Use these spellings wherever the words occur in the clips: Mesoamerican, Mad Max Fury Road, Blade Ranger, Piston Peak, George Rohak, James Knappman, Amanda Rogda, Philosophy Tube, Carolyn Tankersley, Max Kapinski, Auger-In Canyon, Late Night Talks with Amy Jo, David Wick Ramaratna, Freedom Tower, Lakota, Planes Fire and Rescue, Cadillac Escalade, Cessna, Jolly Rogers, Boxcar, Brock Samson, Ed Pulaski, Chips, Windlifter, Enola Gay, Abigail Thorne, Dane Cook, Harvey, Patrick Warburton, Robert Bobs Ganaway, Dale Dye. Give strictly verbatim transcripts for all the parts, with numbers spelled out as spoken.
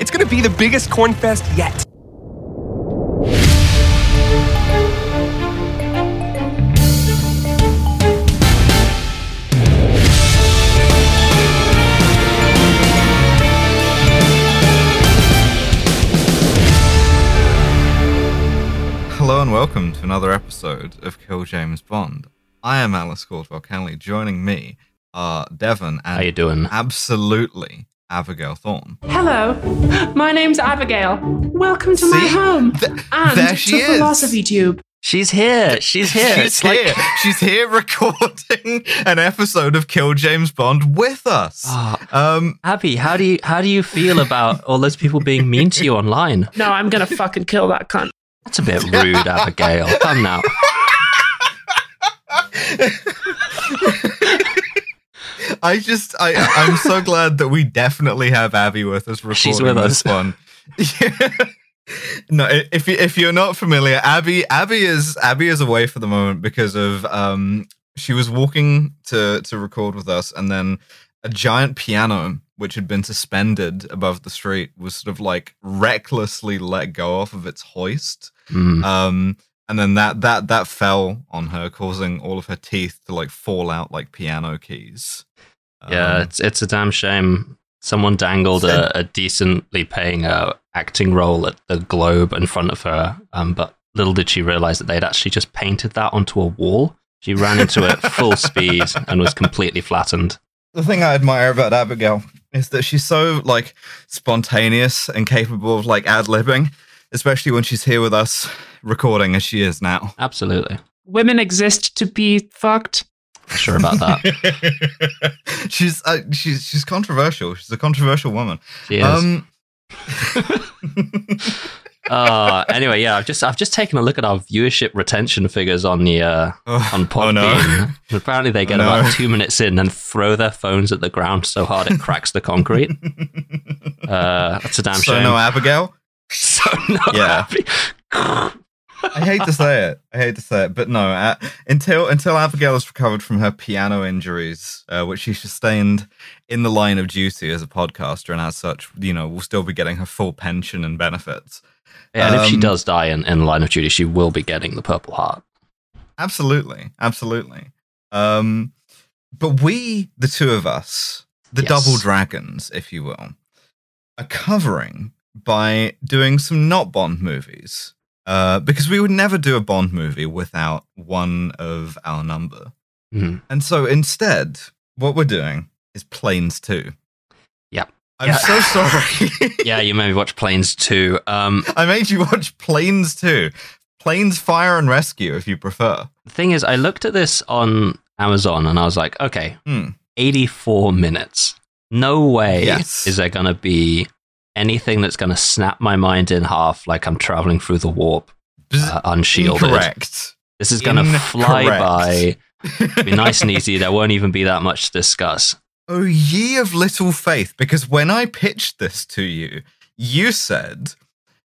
It's going to be the biggest corn fest yet. Hello and welcome to another episode of Kill James Bond. I am Alice Goldwell Kelly. Joining me are Devon and How you doing? Absolutely Abigail Thorne. Hello, my name's Abigail. Welcome to See? my home Th- and there she to is. Philosophy Tube. She's here. She's here. She's it's here. Like... She's here recording an episode of Kill James Bond with us. Oh, um, Abby, how do you how do you feel about all those people being mean to you online? No, I'm gonna fucking kill that cunt. That's a bit rude, Abigail. Come now. I just, I, I'm so glad that we definitely have Abby with us recording She's with this us. one. Yeah. No, if you, if you're not familiar, Abby, Abby is Abby is away for the moment because of um, she was walking to to record with us, and then a giant piano which had been suspended above the street was sort of like recklessly let go off of its hoist. Mm. Um, and then that that that fell on her, causing all of her teeth to like fall out like piano keys. Um, yeah, it's it's a damn shame. Someone dangled a, a decently paying uh, acting role at the Globe in front of her, um, but little did she realize that they'd actually just painted that onto a wall. She ran into it full speed and was completely flattened. The thing I admire about Abigail is that she's so like spontaneous and capable of like ad-libbing, especially when she's here with us recording as she is now. Absolutely. Women exist to be fucked. Sure about that. she's uh, she's she's controversial. She's a controversial woman. She is. Um, uh, anyway, yeah, I've just I've just taken a look at our viewership retention figures on the uh, oh, on Podbean. Oh no. Apparently, they get oh no. about two minutes in and throw their phones at the ground so hard it cracks the concrete. Uh, that's a damn so shame. So no Abigail. So no yeah. Abigail. I hate to say it. I hate to say it, but no. Uh, until until Abigail has recovered from her piano injuries, uh, which she sustained in the line of duty as a podcaster, and as such, you know, will still be getting her full pension and benefits. Yeah, um, and if she does die in in the line of duty, she will be getting the Purple Heart. Absolutely, absolutely. Um, but we, the two of us, the yes. Double Dragons, if you will, are covering by doing some not Bond movies. Uh, because we would never do a Bond movie without one of our number. Mm. And so instead, what we're doing is Planes two. Yeah. I'm yeah. so sorry. Yeah, you made me watch Planes two. Um, I made you watch Planes two. Planes Fire and Rescue, if you prefer. The thing is, I looked at this on Amazon and I was like, okay, mm. eighty-four minutes. No way yes. is there going to be anything that's going to snap my mind in half like I'm traveling through the warp uh, unshielded. Correct. This is going to fly by. It'll be nice and easy. There won't even be that much to discuss. Oh, ye of little faith, because when I pitched this to you, you said,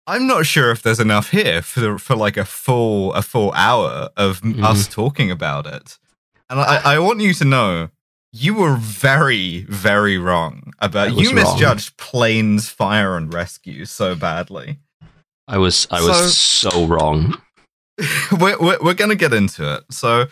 I'm not sure if there's enough here for for like a full, a full hour of mm. us talking about it. And I, I want you to know, you were very, very wrong about you misjudged wrong. Planes, Fire and Rescue so badly. I was, I so, was so wrong. We're, we're, we're going to get into it. So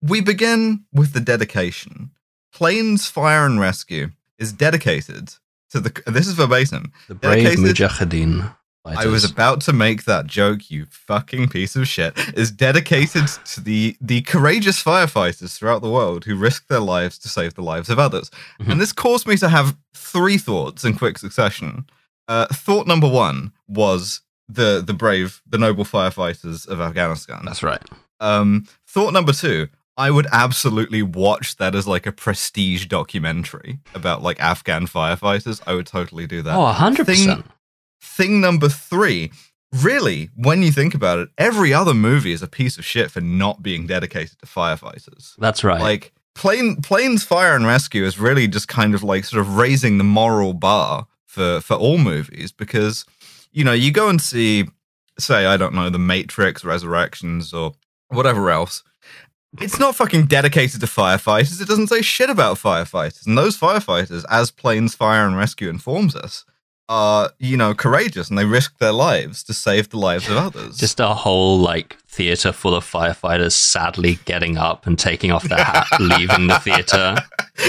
we begin with the dedication. Planes, Fire and Rescue is dedicated to the. This is verbatim. The brave Mujahideen. I was about to make that joke, you fucking piece of shit, is dedicated to the, the courageous firefighters throughout the world who risk their lives to save the lives of others. Mm-hmm. And this caused me to have three thoughts in quick succession. Uh, thought number one was the, the brave, the noble firefighters of Afghanistan. That's right. Um, thought number two, I would absolutely watch that as like a prestige documentary about like Afghan firefighters. I would totally do that. Oh, one hundred percent. Thing- Thing number three, really, when you think about it, every other movie is a piece of shit for not being dedicated to firefighters. That's right. Like, plane, Planes, Fire and Rescue is really just kind of like sort of raising the moral bar for, for all movies because, you know, you go and see, say, I don't know, The Matrix Resurrections or whatever else. It's not fucking dedicated to firefighters. It doesn't say shit about firefighters. And those firefighters, as Planes, Fire and Rescue informs us, are, you know, courageous and they risk their lives to save the lives of others. Just a whole, like, theater full of firefighters sadly getting up and taking off their hat, leaving the theater.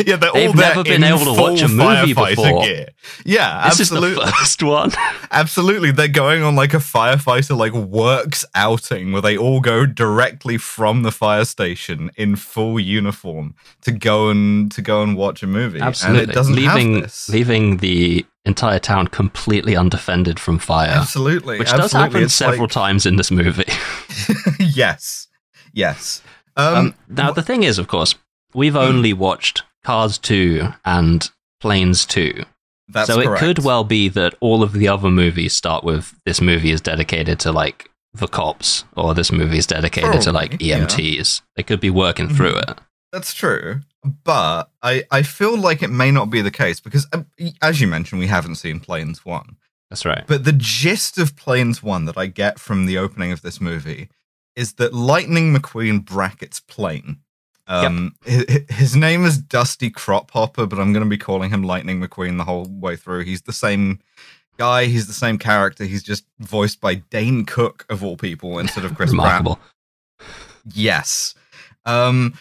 Yeah, they're all They've never been able to watch a movie before. Gear. Yeah, this absolutely. This is the first one. Absolutely. They're going on, like, a firefighter, like, works outing where they all go directly from the fire station in full uniform to go and to go and watch a movie. Absolutely. And it doesn't leaving, have this. Leaving the entire town completely undefended from fire. Absolutely. Which absolutely. does happen it's several like... times in this movie. Yes. Yes. Um, um, now, wh- the thing is, of course, we've only watched Cars two and Planes two. That's so it correct. Could well be that all of the other movies start with this movie is dedicated to, like, the cops, or this movie is dedicated Probably, to, like, E M Ts. Yeah. They could be working through mm-hmm. it. That's true. But I, I feel like it may not be the case because, as you mentioned, we haven't seen Planes one. That's right. But the gist of Planes one that I get from the opening of this movie is that Lightning McQueen brackets plane. Um, yep. his, his name is Dusty Crophopper, but I'm going to be calling him Lightning McQueen the whole way through. He's the same guy. He's the same character. He's just voiced by Dane Cook, of all people, instead of Chris Remarkable. Pratt. Yes. Um,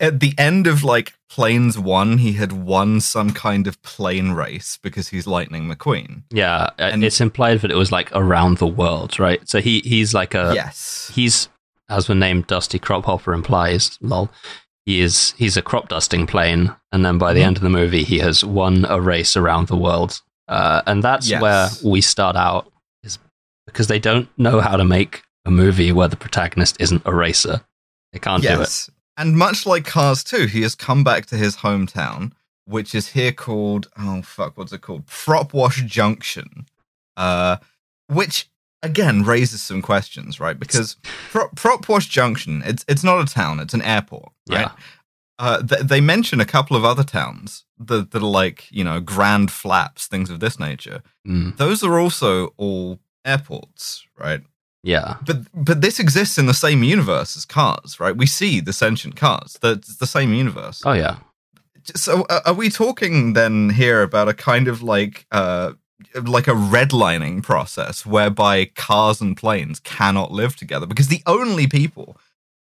at the end of, like, Planes one, he had won some kind of plane race because he's Lightning McQueen. Yeah, and it's implied that it was, like, around the world, right? So he he's like a... Yes. He's... As the name Dusty Crophopper implies, lol, he is he's a crop dusting plane, and then by the end of the movie, he has won a race around the world, uh, and that's yes. where we start out, is because they don't know how to make a movie where the protagonist isn't a racer. They can't yes. do it. And much like Cars two, he has come back to his hometown, which is here called oh fuck, what's it called? Propwash Junction, uh, which. Again, raises some questions, right? Because Pro- Propwash Junction, it's it's not a town, it's an airport, right? Yeah. Uh, th- they mention a couple of other towns that, that are like, you know, Grand Flaps, things of this nature. Mm. Those are also all airports, right? Yeah. But but this exists in the same universe as Cars, right? We see the sentient cars. That's the same universe. Oh, yeah. So uh, are we talking then here about a kind of like... Uh, like a redlining process whereby cars and planes cannot live together because the only people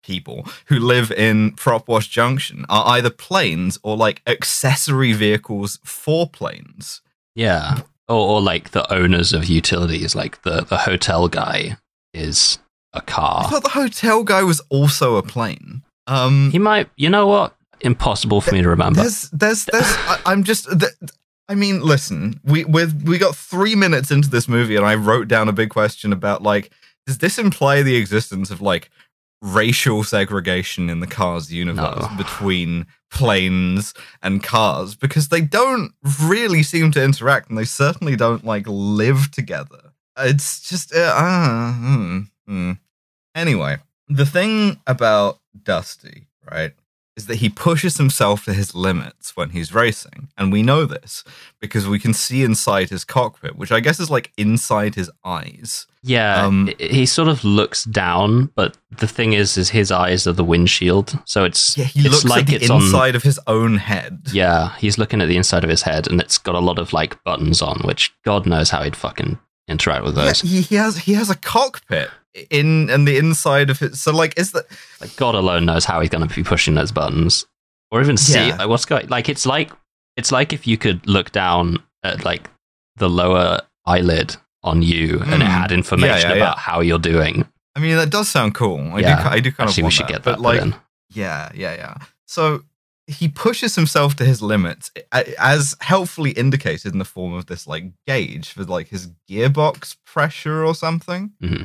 people who live in Propwash Junction are either planes or like accessory vehicles for planes. Yeah. Or, or like the owners of utilities, like the, the hotel guy is a car. I thought the hotel guy was also a plane. Um, he might, you know what? Impossible for th- me to remember. There's, there's, there's, I, I'm just... Th- I mean, listen, we with we got three minutes into this movie and I wrote down a big question about, like, does this imply the existence of, like, racial segregation in the Cars universe no. between planes and cars? Because they don't really seem to interact and they certainly don't, like, live together. It's just... Uh, uh, mm, mm. Anyway, the thing about Dusty, right... is that he pushes himself to his limits when he's racing. And we know this because we can see inside his cockpit, which I guess is like inside his eyes. Yeah, um, he sort of looks down, but the thing is, is his eyes are the windshield. So it's, yeah, he it's looks like at the it's inside on, of his own head. Yeah, he's looking at the inside of his head and it's got a lot of like buttons on, which God knows how he'd fucking interact with those. Yeah, he has he has a cockpit. In and the inside of it, so like, is that like God alone knows how he's going to be pushing those buttons, or even see yeah. like, what's going. Like it's like it's like if you could look down at like the lower eyelid on you, mm. and it had information yeah, yeah, about yeah. how you're doing. I mean, that does sound cool. I yeah. do, I do kind Actually, of. Want we should that, get that. But like, in. yeah, yeah, yeah. So he pushes himself to his limits, as helpfully indicated in the form of this like gauge for like his gearbox pressure or something. Mm-hmm.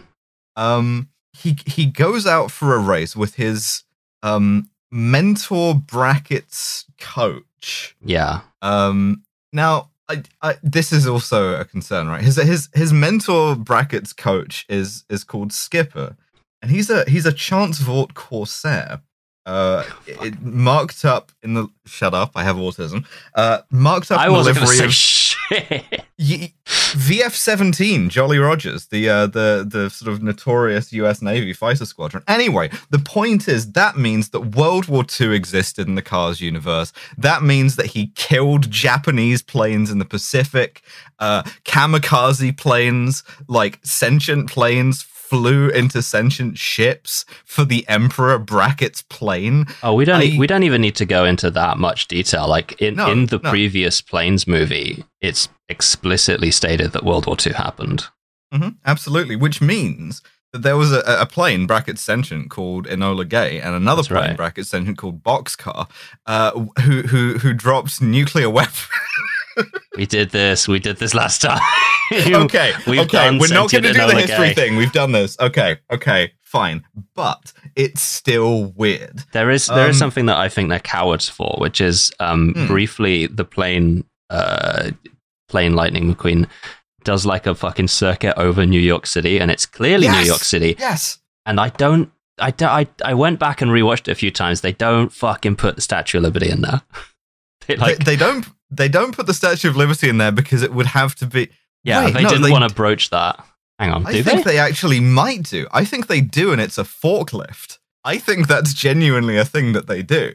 Um, he he goes out for a race with his um mentor brackets coach. Yeah. Um. Now, I, I this is also a concern, right? His his his mentor brackets coach is is called Skipper, and he's a he's a Chance Vought Corsair. Uh, oh, it, marked up in the shut up. I have autism. Uh, marked up. I was going to say. Sh- V F seventeen, Jolly Rogers, the uh, the the sort of notorious U S Navy fighter squadron. Anyway, the point is that means that World War Two existed in the Cars universe. That means that he killed Japanese planes in the Pacific, uh, kamikaze planes, like sentient planes. Flew into sentient ships for the Emperor brackets plane. Oh, we don't. I, we don't even need to go into that much detail. Like in, no, in the no. previous Planes movie, it's explicitly stated that World War Two happened. Mm-hmm, absolutely, which means that there was a, a plane brackets sentient called Enola Gay and another That's plane right. brackets sentient called Boxcar, uh, who who who dropped nuclear weapons. We did this. We did this last time. okay. We've okay. We're not going to do the history gay. thing. We've done this. Okay. Okay. Fine. But it's still weird. There is there um, is something that I think they're cowards for, which is um, hmm. briefly the plane, uh, plane Lightning McQueen does like a fucking circuit over New York City, and it's clearly yes! New York City. Yes. And I don't. I don't. I I went back and rewatched it a few times. They don't fucking put the Statue of Liberty in there. they, like, they, they don't. They don't put the Statue of Liberty in there because it would have to be... Yeah, Wait, they no, didn't they... want to broach that. Hang on, I do they? I think they actually might do. I think they do, and it's a forklift. I think that's genuinely a thing that they do.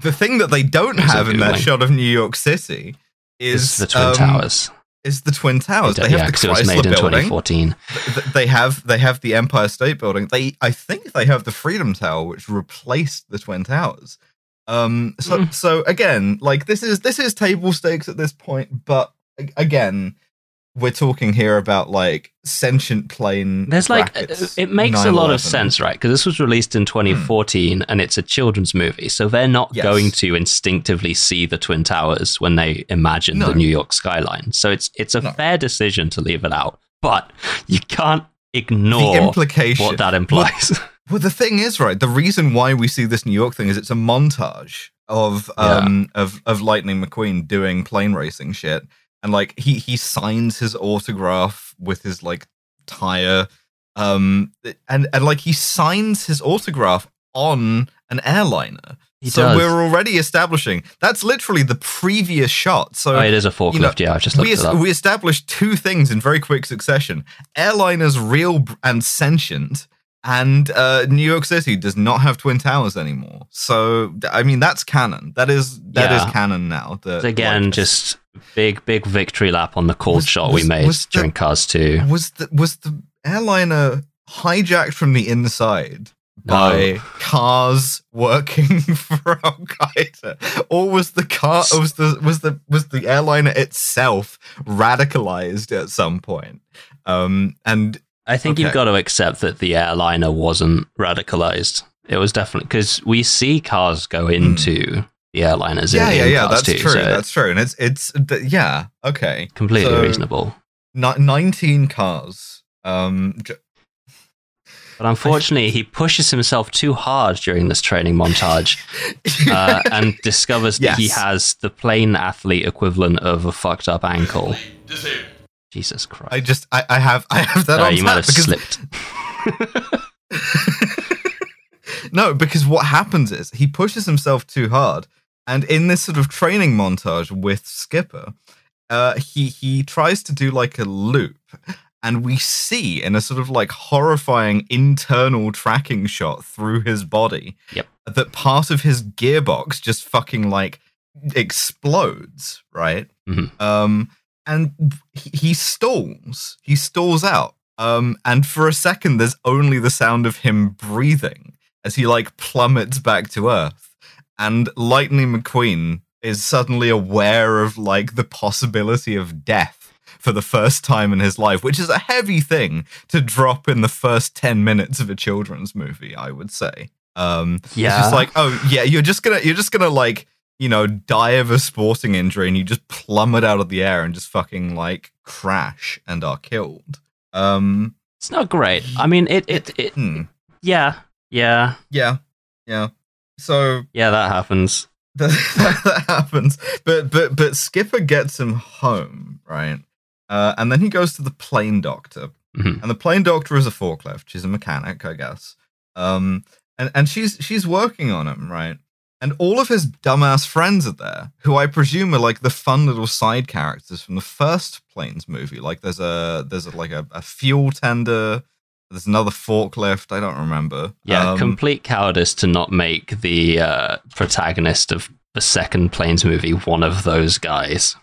The thing that they don't have in that shot of New York City is... It's the Twin um, Towers. Is the Twin Towers. They, they have yeah, the Chrysler Building. They have they have the Empire State Building. They I think they have the Freedom Tower, which replaced the Twin Towers. Um, so, mm. so again, like this is, this is table stakes at this point, but again, we're talking here about like sentient plane. There's brackets, like, it makes a lot of sense, right? Cause this was released in twenty fourteen mm. and it's a children's movie. So they're not yes. going to instinctively see the Twin Towers when they imagine no. the New York skyline. So it's, it's a no. fair decision to leave it out, but you can't ignore the implication. What that implies. Well, Well, the thing is, right, the reason why we see this New York thing is it's a montage of um yeah. of, of Lightning McQueen doing plane racing shit. And like he he signs his autograph with his like tire. Um and, and like he signs his autograph on an airliner. He so does. We're already establishing that's literally the previous shot. So oh, it is a forklift. You know, yeah, I've just looked we, it up. We established two things in very quick succession: airliners real and sentient. And uh, New York City does not have Twin Towers anymore. So, I mean, that's canon. That is that yeah. is canon now. The, Again, like, just big, big victory lap on the call was, shot was, we made the, during Cars two. Was the, was the airliner hijacked from the inside by no. cars working for Al-Qaeda? Or was the car was the was the was the airliner itself radicalized at some point? Um, and I think okay. you've got to accept that the airliner wasn't radicalized. It was definitely because we see cars go into mm. the airliners. Yeah, in, yeah, in yeah. That's too, true. So that's true. And it's it's th- yeah. Okay, completely so, reasonable. N- Nineteen cars. Um, j- but unfortunately, he pushes himself too hard during this training montage, uh, and discovers yes. that he has the plane athlete equivalent of a fucked up ankle. Disabled. Jesus Christ! I just, I, I have, I have that. Oh, on you might have because... slipped. No, because what happens is he pushes himself too hard, and in this sort of training montage with Skipper, uh, he he tries to do like a loop, and we see in a sort of like horrifying internal tracking shot through his body, yep. that part of his gearbox just fucking like explodes, right? Mm-hmm. Um. And he stalls. He stalls out. Um, and for a second, there's only the sound of him breathing as he, like, plummets back to Earth. And Lightning McQueen is suddenly aware of, like, the possibility of death for the first time in his life, which is a heavy thing to drop in the first ten minutes of a children's movie, I would say. Um, yeah. It's just like, oh, yeah, you're just gonna, you're just gonna, like... you know, die of a sporting injury and you just plummet out of the air and just fucking, like, crash and are killed. Um, it's not great. I mean, it... it, it, it hmm. Yeah. Yeah. Yeah. Yeah. So... Yeah, that happens. That, that, that happens. But, but, but Skipper gets him home, right? Uh, and then he goes to the plane doctor. Mm-hmm. And the plane doctor is a forklift. She's a mechanic, I guess. Um, and, and she's she's working on him, right? And all of his dumbass friends are there, who I presume are like the fun little side characters from the first Planes movie. Like there's a there's a, like a, a fuel tender. There's another forklift. I don't remember. Yeah, um, complete cowardice to not make the uh, protagonist of the second Planes movie one of those guys.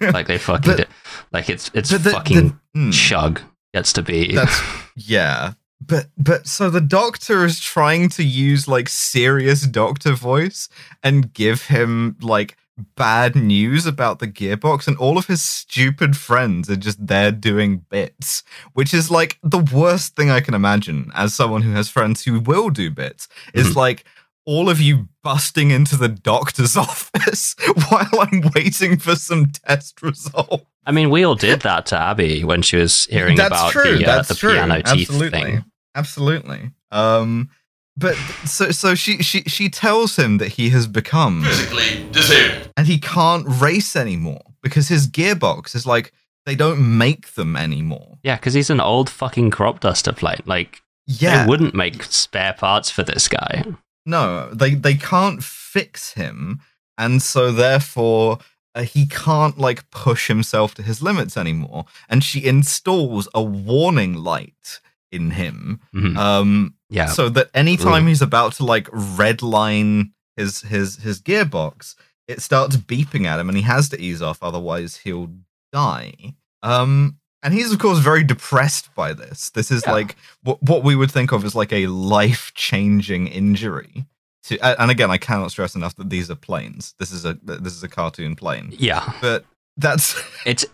Like they fucking but, did. Like it's it's the, fucking the, mm, Chug gets to be. That's, yeah. But but so the doctor is trying to use like serious doctor voice and give him like bad news about the gearbox, and all of his stupid friends are just there doing bits, which is like the worst thing I can imagine as someone who has friends who will do bits. It's like all of you busting into the doctor's office while I'm waiting for some test results. I mean, we all did that to Abby when she was hearing that's about true, the, uh, the piano teeth Absolutely. thing. Absolutely. Um, but so so she, she, she tells him that he has become physically disabled and he can't race anymore because his gearbox is like, they don't make them anymore. Yeah, because he's an old fucking crop duster plane. Like, yeah. They wouldn't make spare parts for this guy. No, they, they can't fix him. And so therefore... Uh, he can't like push himself to his limits anymore, and she installs a warning light in him, mm-hmm. um, yeah. so that anytime Ooh. he's about to like red line his his his gearbox, it starts beeping at him, and he has to ease off, otherwise he'll die. Um, and he's of course very depressed by this. This is yeah. like what what we would think of as like a life changing injury. To, and again, I cannot stress enough that these are planes. This is a this is a cartoon plane. Yeah, but that's it's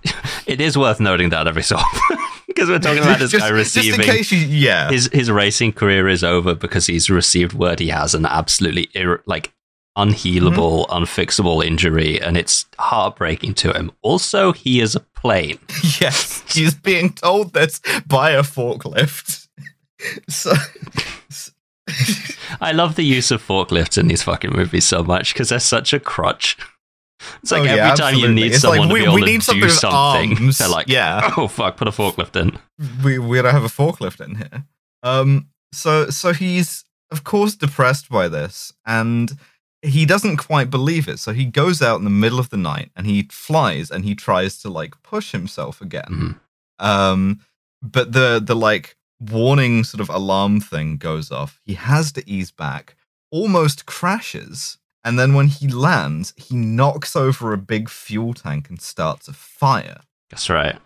it is worth noting that every so often because we're talking about this just, guy receiving. Just in case you, yeah, his his racing career is over because he's received word he has an absolutely ir- like unhealable, mm-hmm. unfixable injury, and it's heartbreaking to him. Also, he is a plane. Yes, he's being told this by a forklift. So. I love the use of forklifts in these fucking movies so much because they're such a crutch. It's like oh, every yeah, time absolutely. you need it's someone like, we, to be able we need to something do something, arms. They're like, yeah. "Oh fuck, put a forklift in." We we don't have a forklift in here. Um, so so he's of course depressed by this, and he doesn't quite believe it. So he goes out in the middle of the night and he flies and he tries to like push himself again. Mm. Um, but the the like. warning sort of alarm thing goes off. He has to ease back, almost crashes, and then when he lands, he knocks over a big fuel tank and starts a fire. That's right.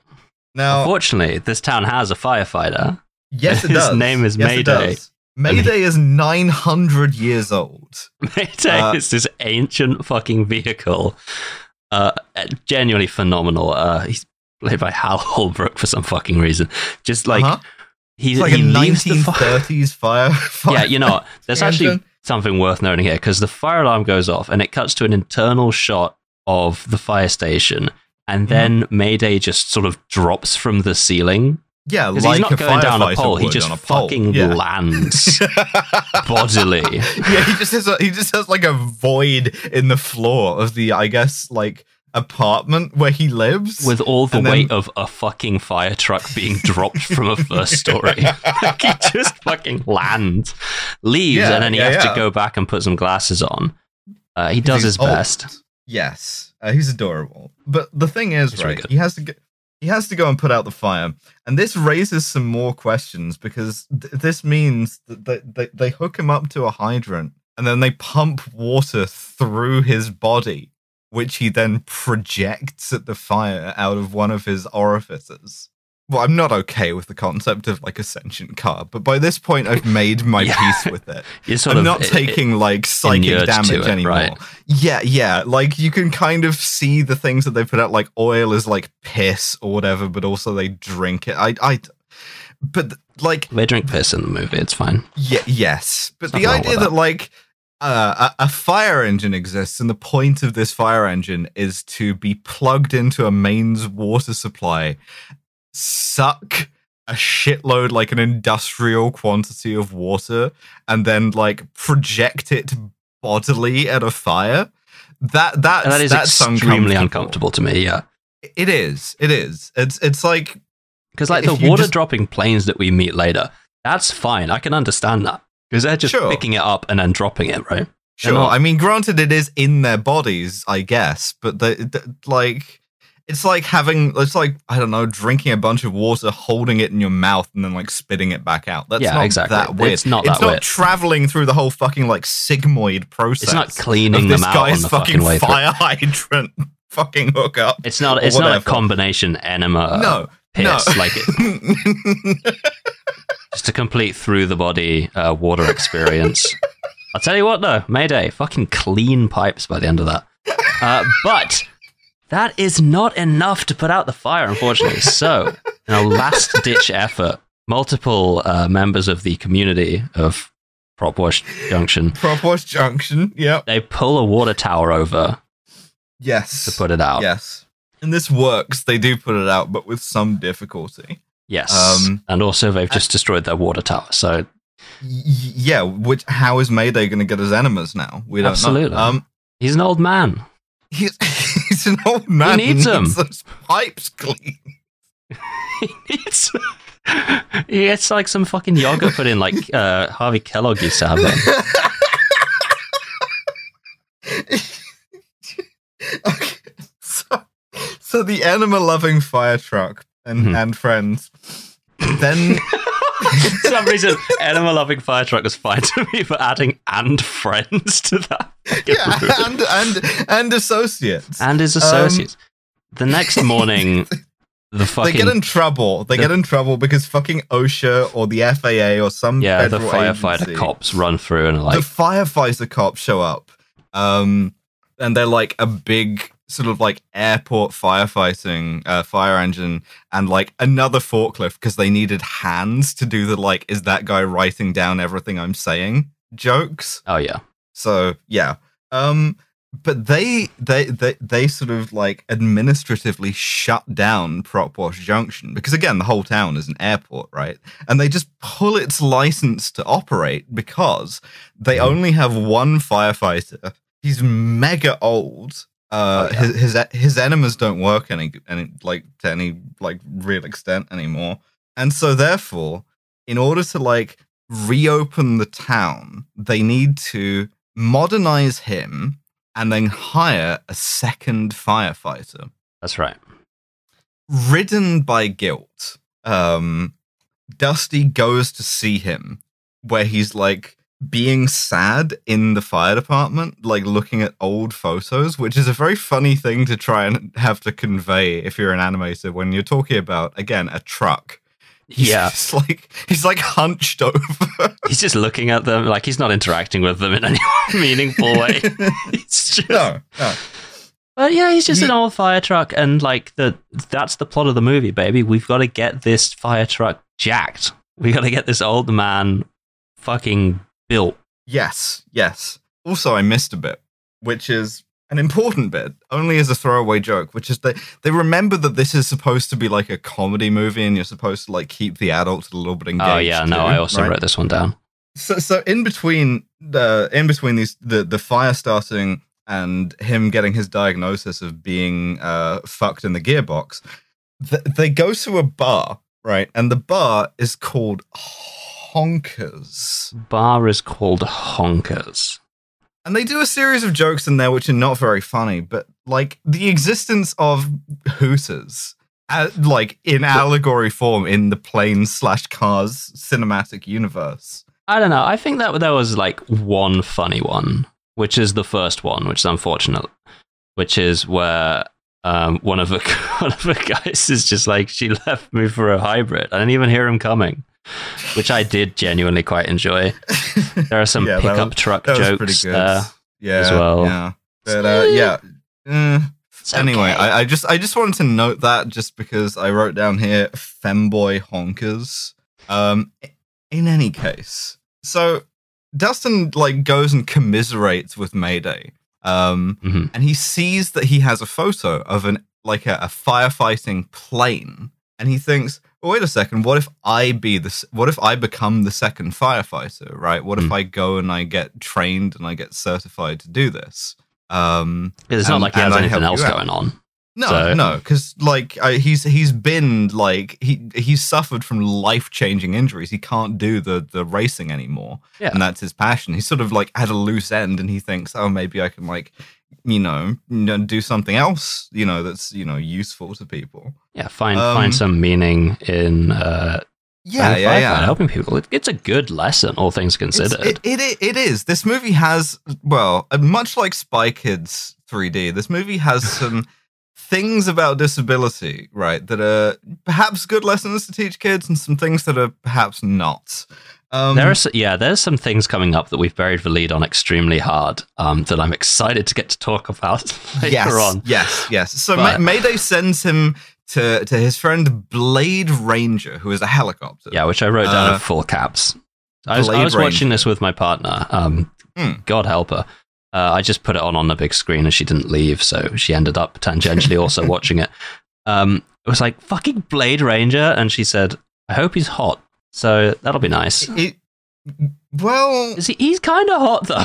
Now, unfortunately, this town has a firefighter. Yes, it his does. His name is yes, Mayday. Mayday he- is nine hundred years old. Mayday uh, is this ancient fucking vehicle. Uh, genuinely phenomenal. Uh, he's played by Hal Holbrook for some fucking reason. Just like... Uh-huh. He's like he a nineteen thirties fire, fire. Yeah, you know what? There's actually something worth noting here because the fire alarm goes off and it cuts to an internal shot of the fire station, and then mm. Mayday just sort of drops from the ceiling. Yeah, like he's not a going down a pole. He just fucking yeah. lands bodily. Yeah, he just has a, he just has like a void in the floor of the I guess like. apartment where he lives with all the then... weight of a fucking fire truck being dropped from a first story. Like he just fucking lands, leaves, yeah, and then he yeah, has yeah. to go back and put some glasses on. Uh, he does he's his old. best. Yes, uh, he's adorable. But the thing is, he's right? Really he has to get, he has to go and put out the fire, and this raises some more questions because th- this means that they, they they hook him up to a hydrant and then they pump water through his body, which he then projects at the fire out of one of his orifices. Well, I'm not okay with the concept of, like, a sentient car, but by this point I've made my yeah. peace with it. You're sort I'm of not it, taking, it, like, psychic damage it, anymore. Right. Yeah, yeah, like, you can kind of see the things that they put out, like, oil is, like, piss or whatever, but also they drink it. I... I but, like... They drink piss in the movie, it's fine. Yeah, yes, but the idea that, that, like... Uh, a, a fire engine exists, and the point of this fire engine is to be plugged into a mains water supply, suck a shitload, like an industrial quantity of water, and then like project it bodily at a fire. That that that is that's extremely uncomfortable to me. Yeah, it is. It is. It's it's like because like the water just... dropping planes that we meet later. That's fine. I can understand that. Because they're just sure. picking it up and then dropping it, right? Sure. Not, I mean, granted, it is in their bodies, I guess, but the, the, like, it's like having, it's like, I don't know, drinking a bunch of water, holding it in your mouth, and then, like, spitting it back out. That's yeah, not exactly. that weird. It's not that It's not weird. traveling through the whole fucking, like, sigmoid process. It's not cleaning them out on the fucking way through. This guy's fucking fire hydrant fucking hookup. It's not, it's not a combination enema no, piss. No. Like, it, just a complete through-the-body uh, water experience. I'll tell you what, though, Mayday, fucking clean pipes by the end of that. Uh, but that is not enough to put out the fire, unfortunately. So, in a last-ditch effort, multiple uh, members of the community of Propwash Junction... Propwash Junction, yep. They pull a water tower over. Yes. To put it out. Yes. And this works. They do put it out, but with some difficulty. Yes. Um, and also, they've just destroyed their water tower, so... Yeah, which how is Mayday going to get his enemas now? We don't Absolutely. know. Um, he's an old man. He's, he's an old man. He needs them. He needs those pipes clean. he needs He gets like some fucking yogurt put in, like uh, Harvey Kellogg used to have them. Okay, so, so the enema-loving fire truck and, mm-hmm. and friends then... For some reason, Enema Loving Fire Truck was fine to me for adding and friends to that. Yeah, and, and and associates. And his associates. Um, the next morning, the fucking... They get in trouble. They the, get in trouble because fucking OSHA or the F A A or some yeah, federal agency... Yeah, the firefighter agency, cops run through and are like... The firefighter cops show up, um, and they're like a big... sort of like airport firefighting, uh, fire engine, and like another forklift because they needed hands to do the like, is that guy writing down everything I'm saying jokes? Oh yeah. So yeah. Um, but they, they, they, they sort of like administratively shut down Propwash Junction because again, the whole town is an airport, right? And they just pull its license to operate because they mm. only have one firefighter. He's mega old. Uh, oh, yeah. his, his his enemas don't work any any like to any like real extent anymore, and so therefore, in order to like reopen the town, they need to modernize him and then hire a second firefighter. That's right. Ridden by guilt, um, Dusty goes to see him, where he's like. Being sad in the fire department, like looking at old photos, which is a very funny thing to try and have to convey if you're an animator when you're talking about, again, a truck. He's yeah. Just like, he's like hunched over. He's just looking at them, like he's not interacting with them in any meaningful way. It's just... No, no. But yeah, he's just he... an old fire truck, and like the that's the plot of the movie, baby. We've got to get this fire truck jacked. We've got to get this old man fucking... built. Yes, yes. Also, I missed a bit, which is an important bit, only as a throwaway joke, which is that they remember that this is supposed to be like a comedy movie and you're supposed to like keep the adults a little bit engaged. Oh yeah, no, too, I also right? wrote this one down. So so in between the in between these the, the fire starting and him getting his diagnosis of being uh, fucked in the gearbox, th- they go to a bar, right? And the bar is called Honkers. Bar is called Honkers. And they do a series of jokes in there which are not very funny, but like the existence of Hooters, uh, like in allegory form in the Planes slash Cars cinematic universe. I don't know. I think that there was like one funny one, which is the first one, which is unfortunate, which is where um, one of the one of the guys is just like, she left me for a hybrid. I didn't even hear him coming. Which I did genuinely quite enjoy. There are some yeah, pickup was, truck jokes there yeah, as well. Yeah, but uh, yeah. Uh, anyway, okay. I, I just I just wanted to note that just because I wrote down here femboy honkers. Um, in any case, so Dustin like goes and commiserates with Mayday, um, mm-hmm. and he sees that he has a photo of an like a, a firefighting plane, and he thinks. Wait a second. What if I be the? What if I become the second firefighter? Right. What mm. if I go and I get trained and I get certified to do this? Um, it's not like he has anything else going on. No, so. no, because like uh, he's he's been like he he's suffered from life-changing injuries. He can't do the the racing anymore, yeah. and that's his passion. He's sort of like at a loose end, and he thinks, oh, maybe I can like, you know, do something else, you know, that's you know useful to people. Yeah, find um, find some meaning in. Uh, Yeah, yeah, yeah. Helping people. It, it's a good lesson, all things considered. It, it, it is. This movie has, well, much like Spy Kids three D, this movie has some things about disability, right, that are perhaps good lessons to teach kids and some things that are perhaps not. Um, there are, yeah, there's some things coming up that we've buried the lead on extremely hard um, that I'm excited to get to talk about later yes, on. Yes, yes. So but, May- Mayday sends him... To, to his friend Blade Ranger, who is a helicopter. Yeah, which I wrote down uh, in full caps. I was, I was watching this with my partner. Um, mm. God help her. Uh, I just put it on on the big screen and she didn't leave, so she ended up tangentially also watching it. Um, it was like, fucking Blade Ranger, and she said, I hope he's hot, so that'll be nice. It, it, well... Is he, he's kind of hot, though.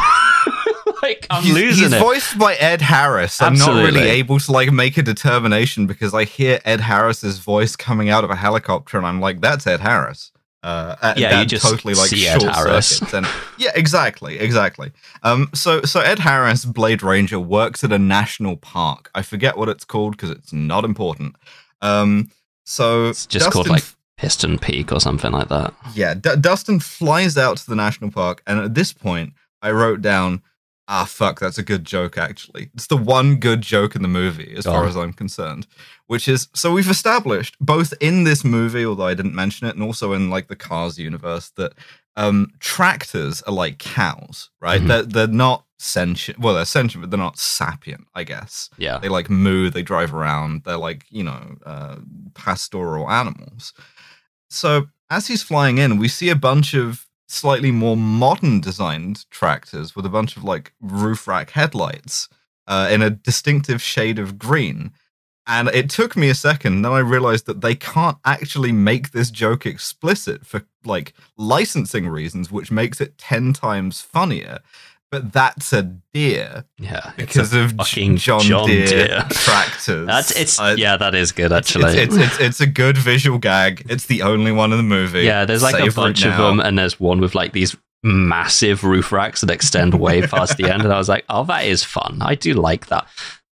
Like, I'm he's, losing he's it. He's voiced by Ed Harris. Absolutely. I'm not really able to like make a determination because I hear Ed Harris's voice coming out of a helicopter, and I'm like, "That's Ed Harris." Uh, uh, yeah, you just totally like see Ed Harris. And, yeah, exactly, exactly. Um, so, so Ed Harris, Blade Ranger, works at a national park. I forget what it's called because it's not important. Um, so it's just Dustin called like Piston Peak or something like that. Yeah, D- Dustin flies out to the national park, and at this point, I wrote down. Ah, fuck, that's a good joke, actually. It's the one good joke in the movie, as God. far as I'm concerned, which is, so we've established, both in this movie, although I didn't mention it, and also in, like, the Cars universe, that um, tractors are like cows, right? Mm-hmm. They're, they're not sentient, well, they're sentient, but they're not sapient, I guess. Yeah. They, like, moo, they drive around, they're, like, you know, uh, pastoral animals. So, as he's flying in, we see a bunch of slightly more modern designed tractors with a bunch of like roof rack headlights uh, in a distinctive shade of green. And it took me a second, then I realized that they can't actually make this joke explicit for like licensing reasons, which makes it ten times funnier. But that's a deer. Yeah. Because of fucking John, John Deere, Deere tractors. That's, it's, uh, yeah, that is good, actually. It's, it's, it's, it's a good visual gag. It's the only one in the movie. Yeah, there's like Save a bunch of them, and there's one with like these massive roof racks that extend way past the end. And I was like, oh, that is fun. I do like that.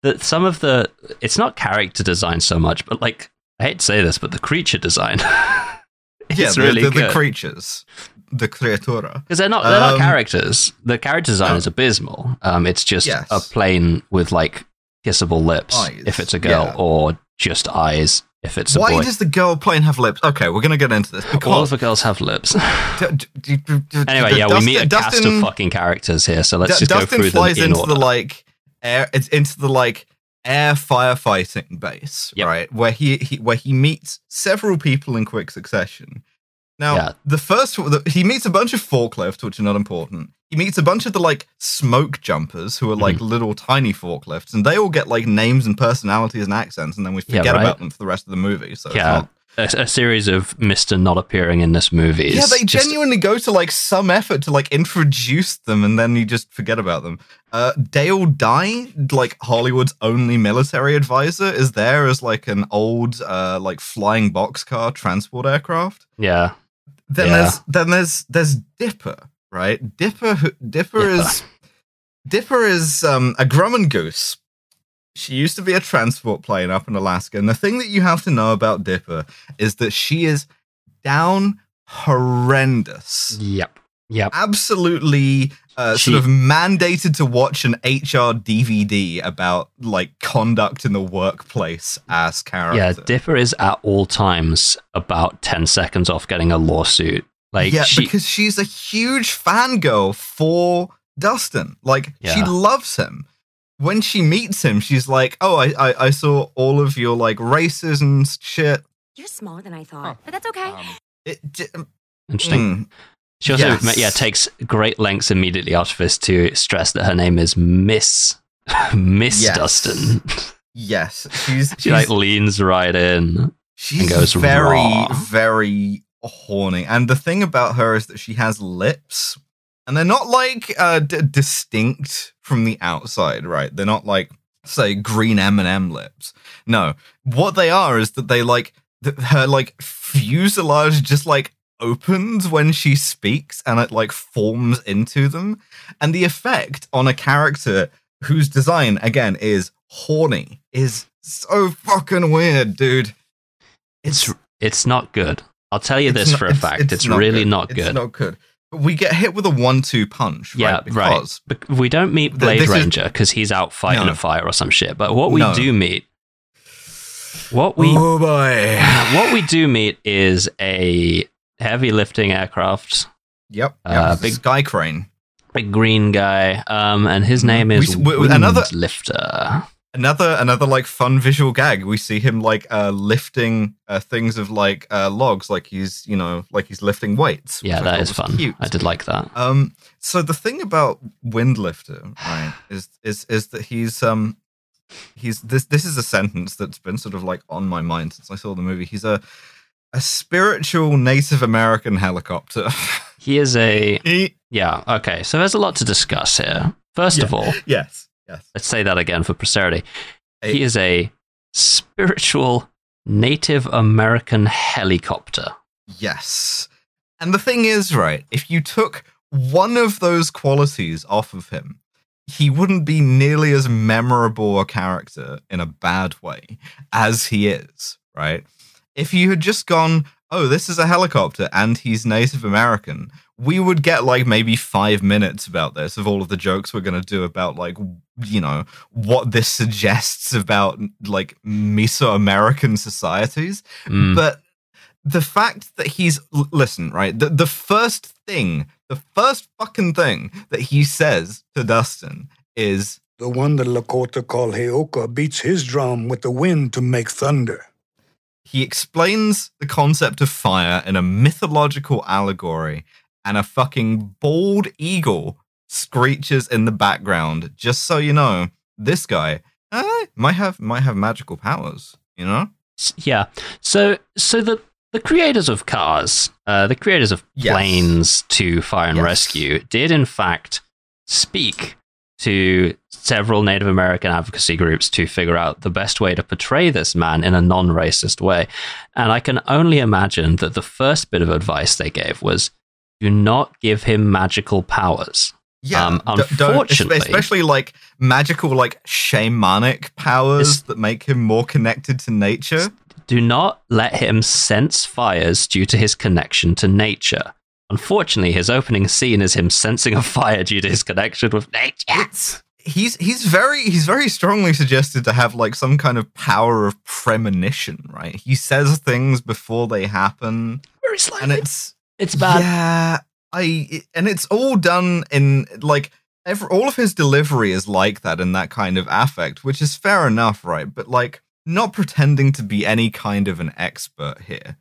That some of the, it's not character design so much, but like, I hate to say this, but the creature design. It's yeah, the, really the, the creatures, the creatura. Because they're not they're um, not characters. The character design no. is abysmal. Um, it's just yes. a plane with like kissable lips eyes. if it's a girl, yeah. or just eyes if it's a Why boy. Why does the girl plane have lips? Okay, we're gonna get into this. All of the girls have lips. Anyway, yeah, Dustin, we meet a Dustin, cast of fucking characters here, so let's D- just Dustin go through flies them in into order. the like air. It's into the like. air firefighting base, yep. right, where he, he where he meets several people in quick succession. Now, yeah. the first the, he meets a bunch of forklifts, which are not important. He meets a bunch of the like smoke jumpers, who are like mm-hmm. little tiny forklifts, and they all get like names and personalities and accents, and then we forget yeah, right? about them for the rest of the movie. So yeah. it's not a, a series of Mister not appearing in this movie. Yeah, they just... genuinely go to like some effort to like introduce them, and then you just forget about them. Uh, Dale Dye, like Hollywood's only military advisor, is there as like an old, uh, like flying boxcar transport aircraft. Yeah. Then yeah. there's then there's there's Dipper, right? Dipper, who, Dipper Dipper is Dipper is um, a Grum and Goose. She used to be a transport plane up in Alaska, and the thing that you have to know about Dipper is that she is down horrendous. Yep. Yep. Absolutely. Uh, she, sort of mandated to watch an H R D V D about like conduct in the workplace as character. Yeah, Dipper is at all times about ten seconds off getting a lawsuit. Like, yeah, she, because she's a huge fangirl for Dustin. Like, yeah. she loves him. When she meets him, she's like, "Oh, I, I, I saw all of your like races and shit. You're smaller than I thought, oh, but that's okay." Um, it, d- Interesting. Mm. She also yes. yeah, takes great lengths immediately after this to stress that her name is Miss Miss yes. Dustin. Yes. She's, she she's, like leans right in she's and goes very, raw. very horny. And the thing about her is that she has lips, and they're not like uh, d- distinct from the outside, right? They're not like say green M and M lips. No, what they are is that they like th- her like fuselage just like opens when she speaks, and it like forms into them, and the effect on a character whose design again is horny is so fucking weird, dude. It's it's, it's not good. I'll tell you this not, for a it's, fact. It's, it's not really good. not good. It's not good. We get hit with a one two punch, right? Yeah, because right. Be- we don't meet Blade th- Ranger because is- he's out fighting no. a fire or some shit. But what we no. do meet, what we oh boy, what we do meet is a heavy lifting aircraft. Yep, uh, yep. big sky crane, big green guy, um, and his name is we, we, another Windlifter. Another another like fun visual gag. We see him like uh, lifting uh, things of like uh, logs, like he's you know like he's lifting weights. Yeah, that is fun. Cute. I did like that. Um, so the thing about Windlifter, right, is is is that he's um he's this this is a sentence that's been sort of like on my mind since I saw the movie. He's a a spiritual Native American helicopter. He is a he, yeah okay. So there's a lot to discuss here. First yeah, of all, yes. Yes. Let's say that again for posterity. A- he is a spiritual Native American helicopter. Yes. And the thing is, right, if you took one of those qualities off of him, he wouldn't be nearly as memorable a character in a bad way as he is, right? If you had just gone, oh, this is a helicopter and he's Native American, we would get like maybe five minutes about this of all of the jokes we're going to do about like, you know, what this suggests about like Mesoamerican societies. Mm. But the fact that he's, listen, right, the, the first thing, the first fucking thing that he says to Dustin is, the one the Lakota call Heoka beats his drum with the wind to make thunder. He explains the concept of fire in a mythological allegory, and a fucking bald eagle screeches in the background. Just so you know, this guy eh, might have might have magical powers. You know? Yeah. So so the the creators of Cars, uh, the creators of yes. Planes to Fire and yes. Rescue, did in fact speak to several Native American advocacy groups to figure out the best way to portray this man in a non-racist way. And I can only imagine that the first bit of advice they gave was, do not give him magical powers. Yeah, um, unfortunately, don't, especially like magical, like shamanic powers that make him more connected to nature. Do not let him sense fires due to his connection to nature. Unfortunately, his opening scene is him sensing a fire due to his connection with nature. It's, he's he's very he's very strongly suggested to have like some kind of power of premonition, right? He says things before they happen, very slightly. And it's. It's bad. Yeah, I and it's all done in like every, all of his delivery is like that in that kind of affect, which is fair enough, right? But like not pretending to be any kind of an expert here.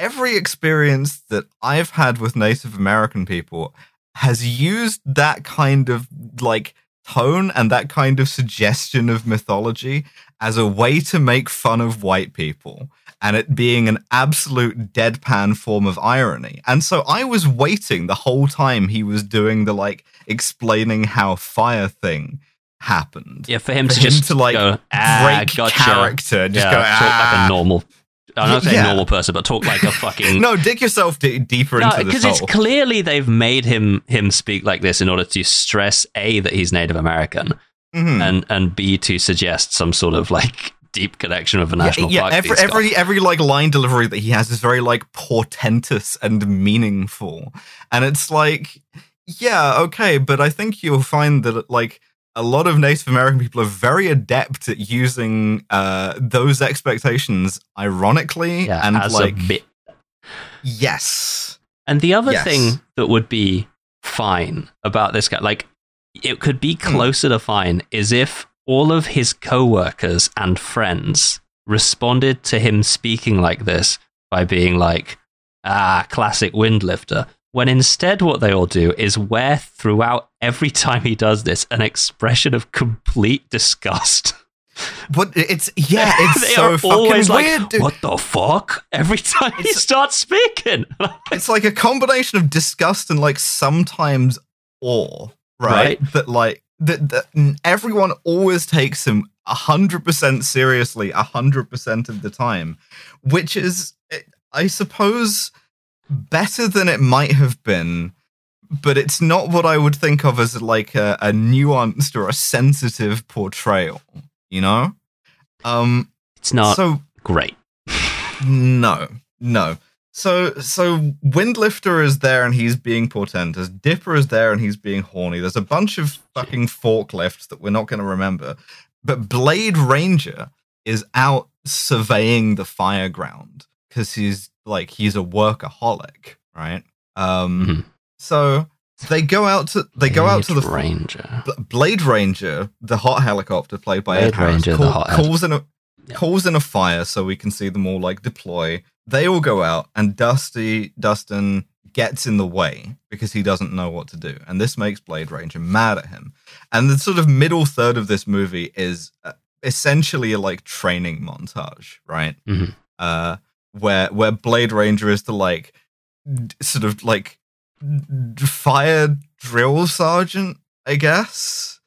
Every experience that I've had with Native American people has used that kind of like tone and that kind of suggestion of mythology as a way to make fun of white people, and it being an absolute deadpan form of irony. And so I was waiting the whole time he was doing the like explaining how fire thing happened. Yeah, for him for to him just to like go, ah, break gotcha. character, just yeah, go ah. talk like a normal. I'm not saying yeah. normal person, but talk like a fucking. no, dig yourself d- deeper no, into this because it's clearly they've made him him speak like this in order to stress A, that he's Native American, mm-hmm. and and B, to suggest some sort of like deep connection with a national yeah, park. Yeah, every every, every like line delivery that he has is very like portentous and meaningful, and it's like, yeah, okay, but I think you'll find that like. A lot of Native American people are very adept at using uh, those expectations ironically yeah, and as like a bit. Yes. And the other yes. thing that would be fine about this guy, like it could be closer mm. to fine, is if all of his co-workers and friends responded to him speaking like this by being like, ah, classic Windlifter. When instead what they all do is wear throughout every time he does this an expression of complete disgust. But it's yeah, it's they so are always fucking like, weird, dude. What the fuck? Every time it's, he starts speaking, it's like a combination of disgust and like sometimes awe, right? right? That like that, that everyone always takes him one hundred percent seriously one hundred percent of the time, which is, I suppose, better than it might have been, but it's not what I would think of as like a, a nuanced or a sensitive portrayal, you know? Um, it's not so great. No, no. So, so Windlifter is there and he's being portentous. Dipper is there and he's being horny. There's a bunch of fucking forklifts that we're not going to remember. But Blade Ranger is out surveying the fireground because he's like, he's a workaholic, right? Um, mm-hmm. So they go out to they Blade go out to the Ranger. F- Blade Ranger, the hot helicopter played by Blade Ed Harris, Ranger, call, the hot calls heli- in a yep. calls in a fire so we can see them all like deploy. They all go out, and Dusty Dustin gets in the way because he doesn't know what to do, and this makes Blade Ranger mad at him. And the sort of middle third of this movie is essentially a like training montage, right? Mm-hmm. Uh, where where Blade Ranger is the like d- sort of like d- fire drill sergeant, I guess.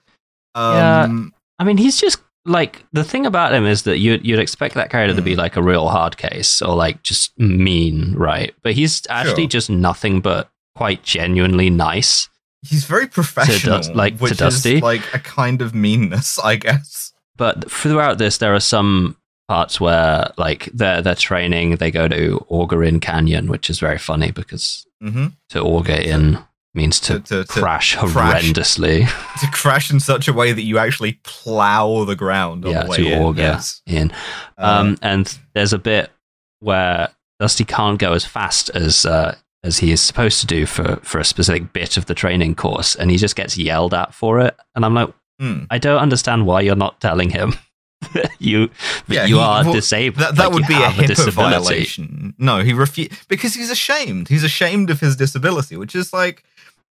Um, yeah, I mean he's just. Like, the thing about him is that you'd, you'd expect that character mm. to be, like, a real hard case or, like, just mean, right? But he's actually sure. just nothing but quite genuinely nice. He's very professional, to du- like, which to Dusty. Is, like, a kind of meanness, I guess. But throughout this, there are some parts where, like, they're, they're training, they go to Auger-In Canyon, which is very funny because mm-hmm. to auger-in... means to, to, to crash to horrendously. Crash, to crash in such a way that you actually plow the ground on yeah, the way to auger in. Yes. in. Um, um, and there's a bit where Dusty can't go as fast as uh, as he is supposed to do for, for a specific bit of the training course, and he just gets yelled at for it. And I'm like, mm. I don't understand why you're not telling him that you, that yeah, you he, are well, disabled. That, that like would be a HIPAA a violation. No, he refused because he's ashamed. He's ashamed of his disability, which is like...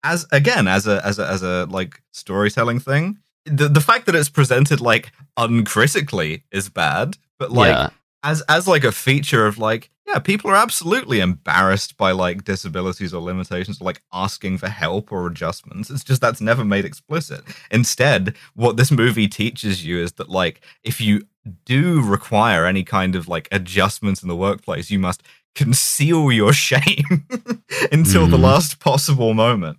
As again, as a as a as a like storytelling thing, the the fact that it's presented like uncritically is bad. But like yeah. as as like a feature of like yeah, people are absolutely embarrassed by like disabilities or limitations, or like asking for help or adjustments. It's just that's never made explicit. Instead, what this movie teaches you is that like if you do require any kind of like adjustments in the workplace, you must conceal your shame until mm. the last possible moment.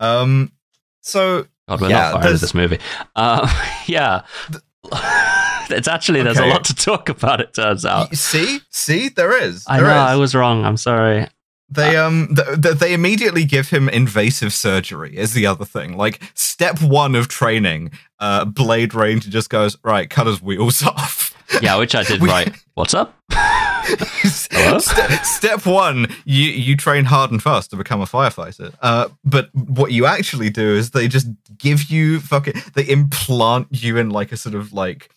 Um, so God, we're yeah, not far into this movie. Uh, yeah, th- it's actually okay. There's a lot to talk about. It turns out. See, see, there is. There I know is. I was wrong. I'm sorry. They uh, um, th- th- they immediately give him invasive surgery. Is the other thing like step one of training? Uh, Blade Ranger just goes right, cut his wheels off. Yeah, which I did we- right. What's up? Hello? Step, step one, you, you train hard and fast to become a firefighter. Uh, but what you actually do is they just give you fucking... They implant you in like a sort of like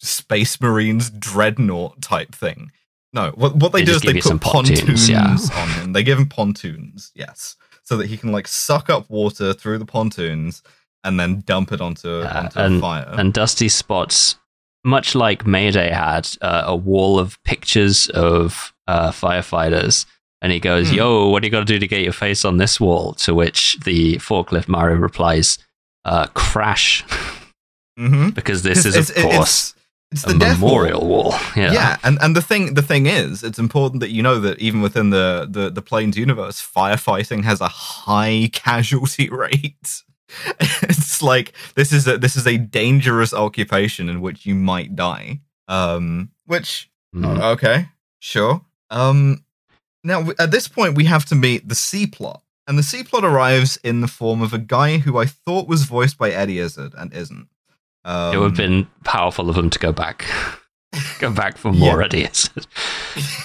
Space Marines dreadnought type thing. No, what what they, they do is they put pontoons, pontoons yeah. on him. They give him pontoons, yes. So that he can like suck up water through the pontoons and then dump it onto, uh, onto and, a fire. And Dusty spots... Much like Mayday had uh, a wall of pictures of uh, firefighters, and he goes, mm. "Yo, what do you got to do to get your face on this wall?" To which the forklift Mario replies, uh, "Crash," mm-hmm. because this is, of it's, course, it's, it's a the memorial wall. wall. Yeah, yeah, and and the thing the thing is, it's important that you know that even within the the, the Planes universe, firefighting has a high casualty rate. It's like this is a this is a dangerous occupation in which you might die. Um, which mm. okay, sure. Um, now at this point we have to meet the C plot, and the C plot arrives in the form of a guy who I thought was voiced by Eddie Izzard and isn't. Um, it would have been powerful of him to go back, go back for more yeah. Eddie Izzard.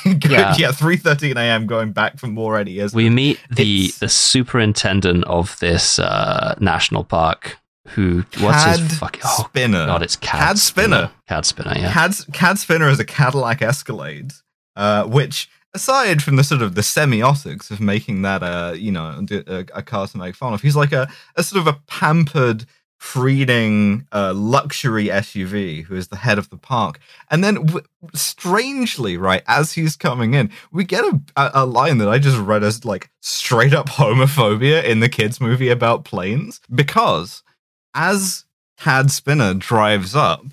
Good, yeah, yeah three thirteen a.m. going back for more Eddie Izzard. We meet the, the superintendent of this uh, national park. Who? What's Cad his fucking? Oh Spinner. God, it's Cad, Cad Spinner. Cad Spinner. Yeah. Cad Cad Spinner is a Cadillac Escalade, uh, which, aside from the sort of the semiotics of making that uh, you know a, a car to make fun of, he's like a, a sort of a pampered, preening uh, luxury S U V who is the head of the park. And then w- strangely, right, as he's coming in, we get a, a, a line that I just read as like straight up homophobia in the kids movie about planes, because as Cad Spinner drives up,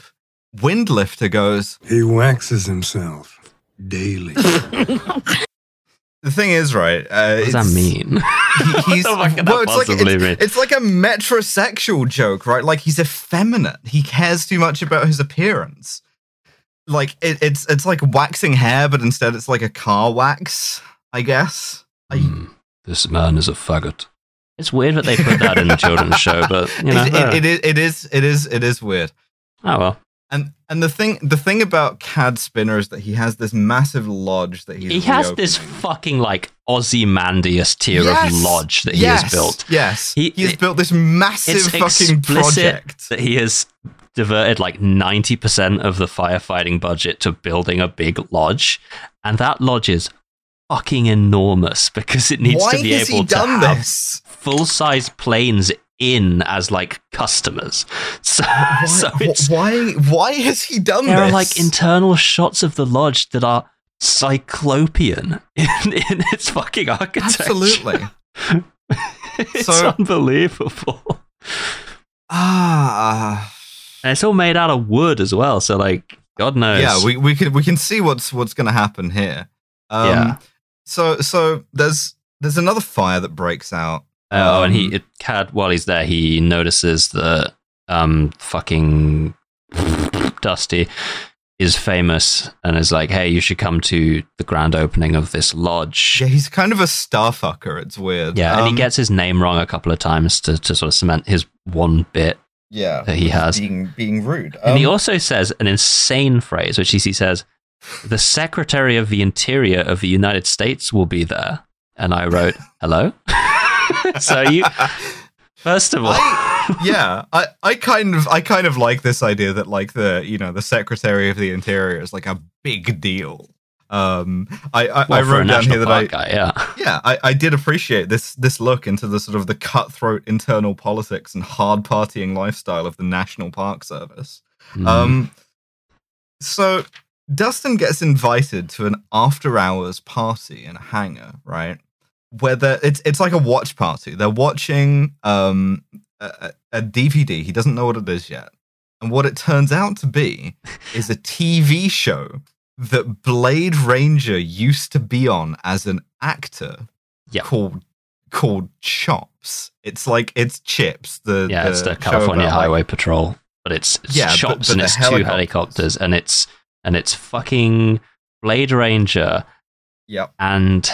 Windlifter goes, "He waxes himself daily." The thing is, right? Uh, what does that mean? He, he's, what the fuck can well, that it's possibly like, it's, it's like a metrosexual joke, right? Like, he's effeminate. He cares too much about his appearance. Like, it, it's it's like waxing hair, but instead it's like a car wax, I guess. Mm, I, this man is a faggot. It's weird that they put that in the children's show, but, you know. It, oh. it, it, it, is, it, is, it is weird. Oh, well. And and the thing the thing about Cad Spinner is that he has this massive lodge that he's He reopening. has this fucking, like, Ozymandias tier yes! of lodge that he yes! has built. Yes, he, he has it, built this massive fucking project. That he has diverted, like, ninety percent of the firefighting budget to building a big lodge. And that lodge is fucking enormous because it needs Why to be able to have this? full-size planes in as like customers, so why, so it's, why why has he done there this? There are like internal shots of the lodge that are cyclopean in, in its fucking architecture. Absolutely, it's so, unbelievable. Ah, and it's all made out of wood as well. So like, God knows. Yeah, we we can we can see what's what's going to happen here. Um, yeah. So so there's there's another fire that breaks out. Oh, um, and he, it, Cad, while he's there, he notices that um, fucking Dusty is famous and is like, hey, you should come to the grand opening of this lodge. Yeah, he's kind of a starfucker. It's weird. Yeah, um, and he gets his name wrong a couple of times to, to sort of cement his one bit yeah, that he has. Being, being rude. Um, and he also says an insane phrase, which is he says, the Secretary of the Interior of the United States will be there. And I wrote, hello? So you, first of all, I, yeah, I, I kind of I kind of like this idea that like the you know the Secretary of the Interior is like a big deal. Um, I I, well, I wrote down here that I guy, yeah yeah I, I did appreciate this this look into the sort of the cutthroat internal politics and hard partying lifestyle of the National Park Service. Mm. Um, so Dustin gets invited to an after hours party in a hangar, right? Whether it's it's like a watch party. They're watching um, a, a D V D. He doesn't know what it is yet. And what it turns out to be is a T V show that Blade Ranger used to be on as an actor yep. called called Chops. It's like, it's Chips. The, yeah, the it's the California Highway like, Patrol. But it's, it's yeah, Chops but, but and it's helicopters. two helicopters. And it's, and it's fucking Blade Ranger. Yep. And...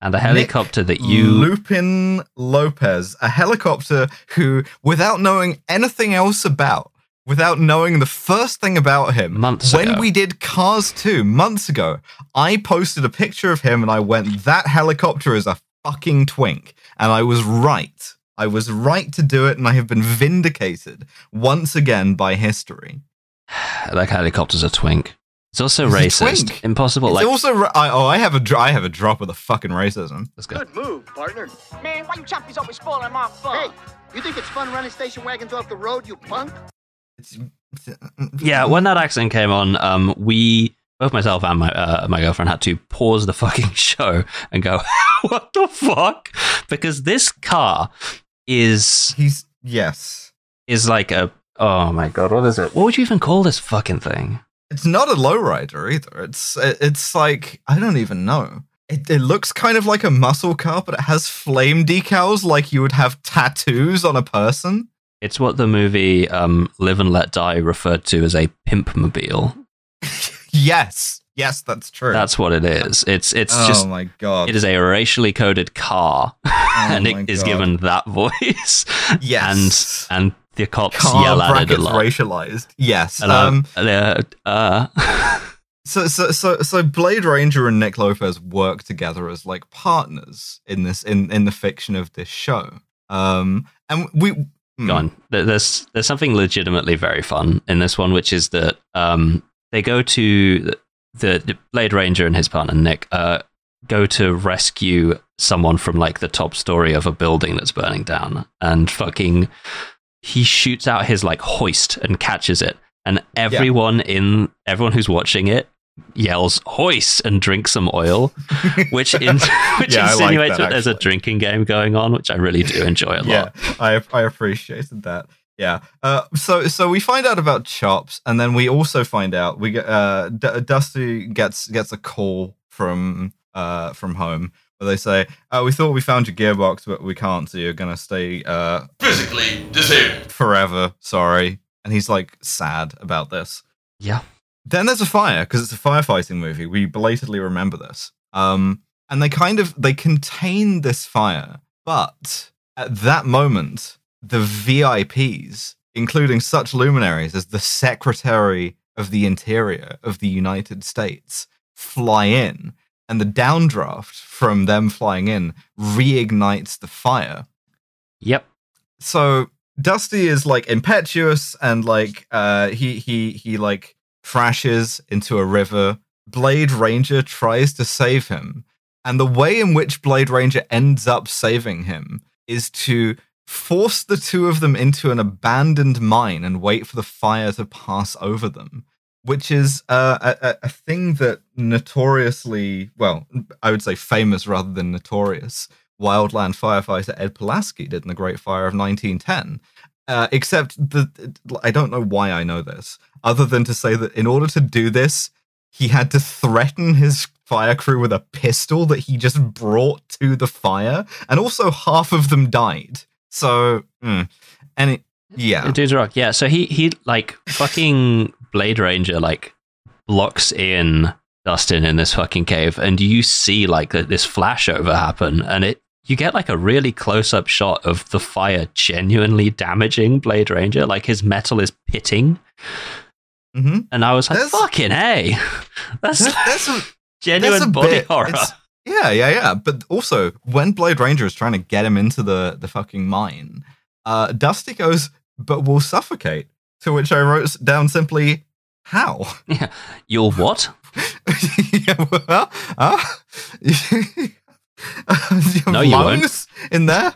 And a helicopter Nick that you... Lupin Lopez, a helicopter who, without knowing anything else about, without knowing the first thing about him, months when ago. we did Cars two months ago, I posted a picture of him and I went, that helicopter is a fucking twink. And I was right. I was right to do it, and I have been vindicated once again by history. That helicopter's a twink. It's also it's racist. Impossible. It's like also, ra- I, oh, I have a, dr- I have a drop of the fucking racism. Let's go. Good move, partner. Man, why you choppies always spoiling my fun? Hey, you think it's fun running station wagons off the road, you punk? It's, it's, yeah, when that accent came on, um, we both myself and my uh, my girlfriend had to pause the fucking show and go, "What the fuck?" Because this car is he's yes is like a oh my god, what is it? What would you even call this fucking thing? It's not a lowrider either. It's it's like, I don't even know. It, it looks kind of like a muscle car, but it has flame decals like you would have tattoos on a person. It's what the movie um, Live and Let Die referred to as a pimpmobile. Yes. Yes, that's true. That's what it is. It's it's oh just... Oh my God. It is a racially coded car. Oh and it God. is given that voice. Yes. And... and the cops Car yell at it a lot. Racialized, yes. Um, uh, uh. so, so, so, so, Blade Ranger and Nick Lopez work together as like partners in this in, in the fiction of this show. Um, and we mm. go on. There's there's something legitimately very fun in this one, which is that um, they go to the, the Blade Ranger and his partner Nick uh, go to rescue someone from like the top story of a building that's burning down, and fucking. He shoots out his like hoist and catches it, and everyone yeah. in everyone who's watching it yells hoist and drinks some oil, which in, which yeah, insinuates like that, that there's a drinking game going on, which I really do enjoy a yeah, lot. I I appreciated that. Yeah. Uh, so so we find out about Chops, and then we also find out we get uh, D- Dusty gets gets a call from uh, from home where they say, "Oh, we thought we found your gearbox, but we can't. So you're gonna stay uh, physically disabled forever. Sorry." And he's like sad about this. Yeah. Then there's a fire because it's a firefighting movie. We belatedly remember this. Um, and they kind of they contain this fire, but at that moment, the V I Ps, including such luminaries as the Secretary of the Interior of the United States, fly in, and the downdraft from them flying in reignites the fire. Yep. So Dusty is like impetuous and like uh, he he he like crashes into a river. Blade Ranger tries to save him, and the way in which Blade Ranger ends up saving him is to force the two of them into an abandoned mine and wait for the fire to pass over them, which is uh, a, a thing that notoriously, well, I would say famous rather than notorious, wildland firefighter Ed Pulaski did in the Great Fire of nineteen ten. Uh, except that I don't know why I know this, other than to say that in order to do this, he had to threaten his fire crew with a pistol that he just brought to the fire, and also half of them died. So, mm, and it, yeah. Dude's rock, yeah. So he, he like, fucking Blade Ranger, like, blocks in Dustin in this fucking cave, and you see, like, this flashover happen, and it you get, like, a really close-up shot of the fire genuinely damaging Blade Ranger. Like, his metal is pitting. Mm-hmm. And I was like, there's, fucking hey, that's, that's a, genuine that's body bit, horror. Yeah, yeah, yeah. But also, when Blade Ranger is trying to get him into the, the fucking mine, uh, Dusty goes, "But we'll suffocate." To which I wrote down simply, "How?" Yeah, you'll what? yeah, well, huh? Your no, you won't. In there.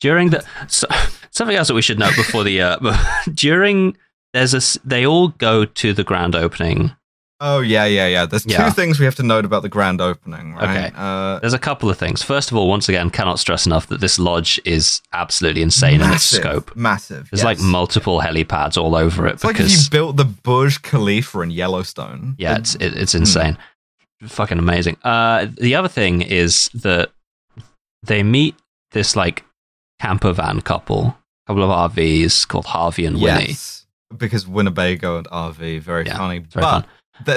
During the so, something else that we should know before the uh, during. There's a, they all go to the grand opening. Oh, yeah, yeah, yeah. There's two yeah. things we have to note about the grand opening, right? Okay. Uh, There's a couple of things. First of all, once again, cannot stress enough that this lodge is absolutely insane massive, in its scope. Massive, There's yes. like multiple helipads all over it. It's because, like if you built the Burj Khalifa in Yellowstone. Yeah, it's, it, it's insane. Hmm. Fucking amazing. Uh, the other thing is that they meet this like camper van couple, a couple of R Vs called Harvey and yes. Winnie. Because Winnebago and R V, very yeah, funny. Very but fun.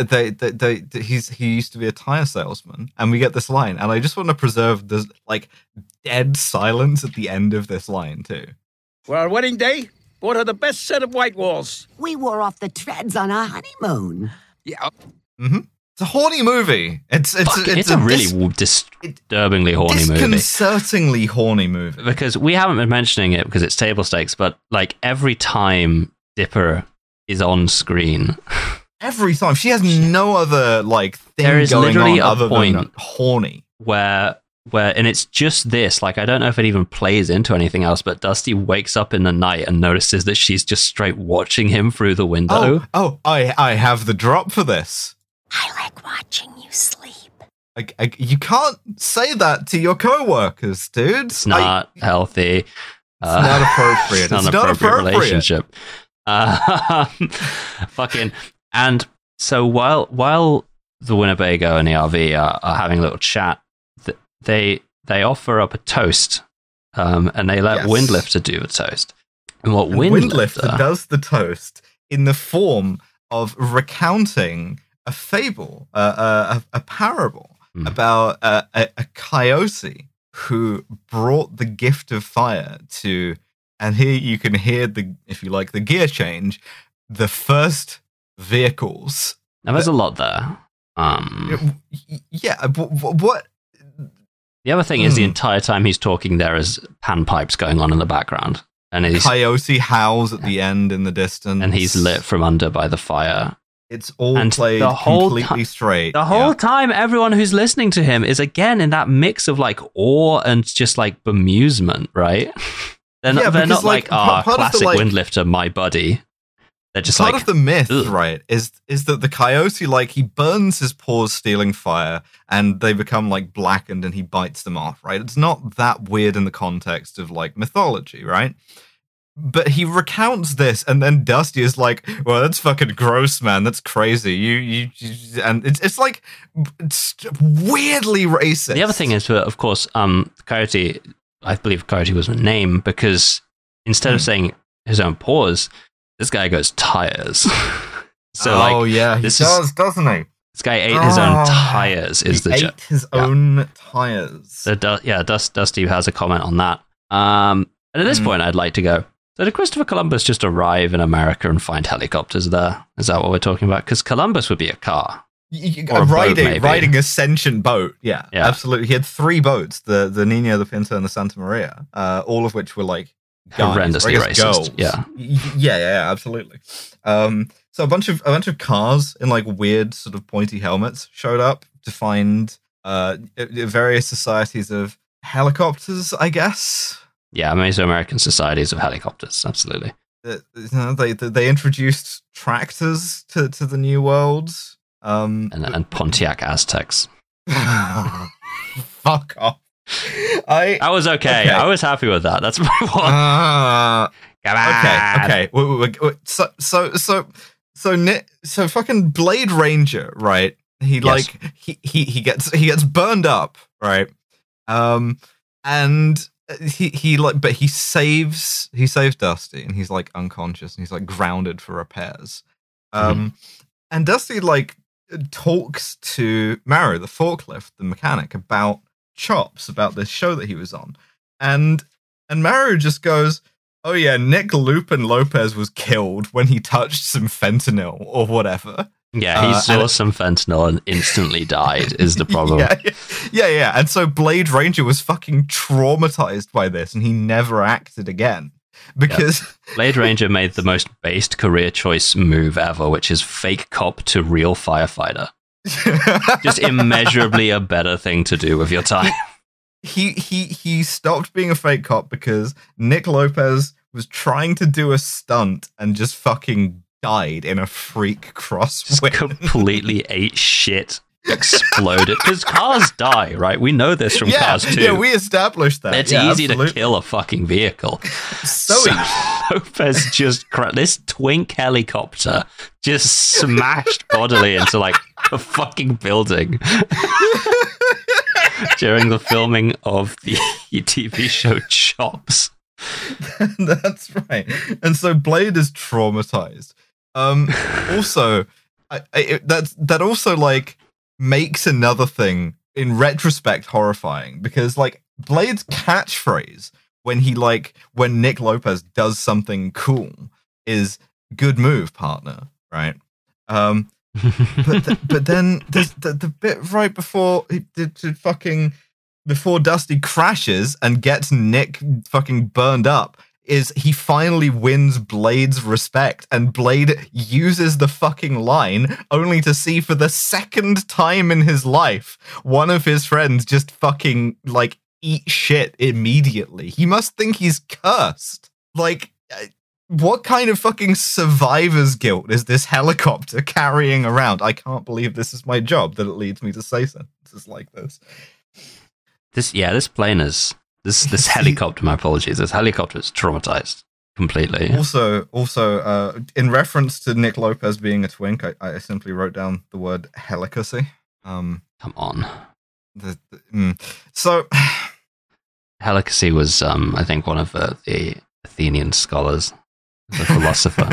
they, they, they, they, he's he used to be a tire salesman, and we get this line. And I just want to preserve this like dead silence at the end of this line too. For our wedding day, bought her the best set of white walls. We wore off the treads on our honeymoon. Yeah. Mm-hmm. It's a horny movie. It's it's Fuck, it's, it's a, a really dis- disturbingly horny disconcertingly movie. Disconcertingly horny movie. Because we haven't been mentioning it because it's table stakes, but like every time Dipper is on screen. Every time. She has no other like thing there is going literally on a other point than horny. Where where and it's just this, like I don't know if it even plays into anything else, but Dusty wakes up in the night and notices that she's just straight watching him through the window. Oh, oh I I have the drop for this. I like watching you sleep. I, I, you can't say that to your co-workers, dude. It's not I, healthy. It's uh, not appropriate. It's, it's not, not appropriate, appropriate relationship. Uh, fucking and so while while the Winnebago and the R V are, are having a little chat, th- they they offer up a toast, um, and they let yes. Windlifter do the toast. And what and Windlifter, Windlifter does the toast in the form of recounting a fable, uh, a, a parable mm. about uh, a, a coyote who brought the gift of fire to. And here you can hear the, if you like, the gear change, the first vehicles. Now there's that, a lot there. Um, yeah. What, what? The other thing mm. is the entire time he's talking, there is panpipes going on in the background, and he's, coyote howls at yeah. the end in the distance, and he's lit from under by the fire. It's all and played the whole completely ti- straight. The whole yeah. time, everyone who's listening to him is again in that mix of like awe and just like bemusement, right? They're not, yeah, they're because, not like, ah, like, oh, classic the, like, Windlifter, my buddy. They're just part like... Part of the myth, ugh. right, is is that the coyote, like, he burns his paws stealing fire, and they become, like, blackened, and he bites them off, right? It's not that weird in the context of, like, mythology, right? But he recounts this, and then Dusty is like, "Well, that's fucking gross, man. That's crazy. You, you, you and it's it's like it's weirdly racist." The other thing is, of course, um, Coyote. I believe Coyote was a name because instead mm. of saying his own paws, this guy goes tires. So, oh, like, yeah, he this does, is, doesn't he? This guy ate oh, his own tires. Is he the ate ju- his yeah. own tires? So, yeah, Dust, Dusty has a comment on that. Um, and at this mm. point, I'd like to go. So did Christopher Columbus just arrive in America and find helicopters there? Is that what we're talking about? Because Columbus would be a car. You, or a riding, boat, riding a sentient boat. Yeah, yeah, absolutely. He had three boats, the, the Nina, the Pinta, and the Santa Maria, uh, all of which were like guys, horrendously racist. Yeah. yeah, yeah, yeah, absolutely. Um, so a bunch of a bunch of cars in like weird sort of pointy helmets showed up to find uh, various societies of helicopters, I guess. Yeah, Mesoamerican societies of helicopters, absolutely. Uh, they they introduced tractors to, to the New World. Um, and, and Pontiac Aztecs. Fuck off. I I was okay. okay. I was happy with that. That's my one. Uh, Come on. Okay, okay. We're, we're, we're, so, so, so, so, so fucking Blade Ranger, right? He yes. like, he, he, he gets, he gets burned up, right? Um, and... He he like, but he saves he saves Dusty, and he's like unconscious, and he's like grounded for repairs. Um, mm-hmm. and Dusty like talks to Maro, the forklift, the mechanic, about Chops, about this show that he was on, and and Maro just goes, "Oh yeah, Nick Lupin Lopez was killed when he touched some fentanyl or whatever." Yeah, he uh, saw some it, fentanyl and instantly died, is the problem. Yeah, yeah, yeah. And so Blade Ranger was fucking traumatized by this, and he never acted again. Because yeah. Blade Ranger made the most based career choice move ever, which is fake cop to real firefighter. Just immeasurably a better thing to do with your time. He, he, he stopped being a fake cop because Nick Lopez was trying to do a stunt and just fucking died in a freak crosswind. Just completely ate shit, exploded. Because cars die, right? We know this from yeah, Cars two. Yeah, we established that. It's yeah, easy absolutely. to kill a fucking vehicle. So, so Lopez just... Cra- this twink helicopter just smashed bodily into, like, a fucking building. During the filming of the T V show Chops. That's right. And so Blade is traumatized. Um, also, I, I, it, that's, that also like makes another thing in retrospect horrifying, because like Blade's catchphrase when he like when Nick Lopez does something cool is "Good move, partner," right? Um, but th- but then there's the, the bit right before he did to fucking. Before Dusty crashes and gets Nick fucking burned up, is he finally wins Blade's respect, and Blade uses the fucking line only to see for the second time in his life one of his friends just fucking, like, eat shit immediately. He must think he's cursed. Like, what kind of fucking survivor's guilt is this helicopter carrying around? I can't believe this is my job, that it leads me to say sentences like this. This yeah, this plane is this this helicopter. My apologies. This helicopter is traumatized completely. Also, also, uh, in reference to Nick Lopez being a twink, I, I simply wrote down the word helicacy. Um, Come on. The, the, mm. So, helicacy was, um, I think, one of uh, the Athenian scholars, the philosopher.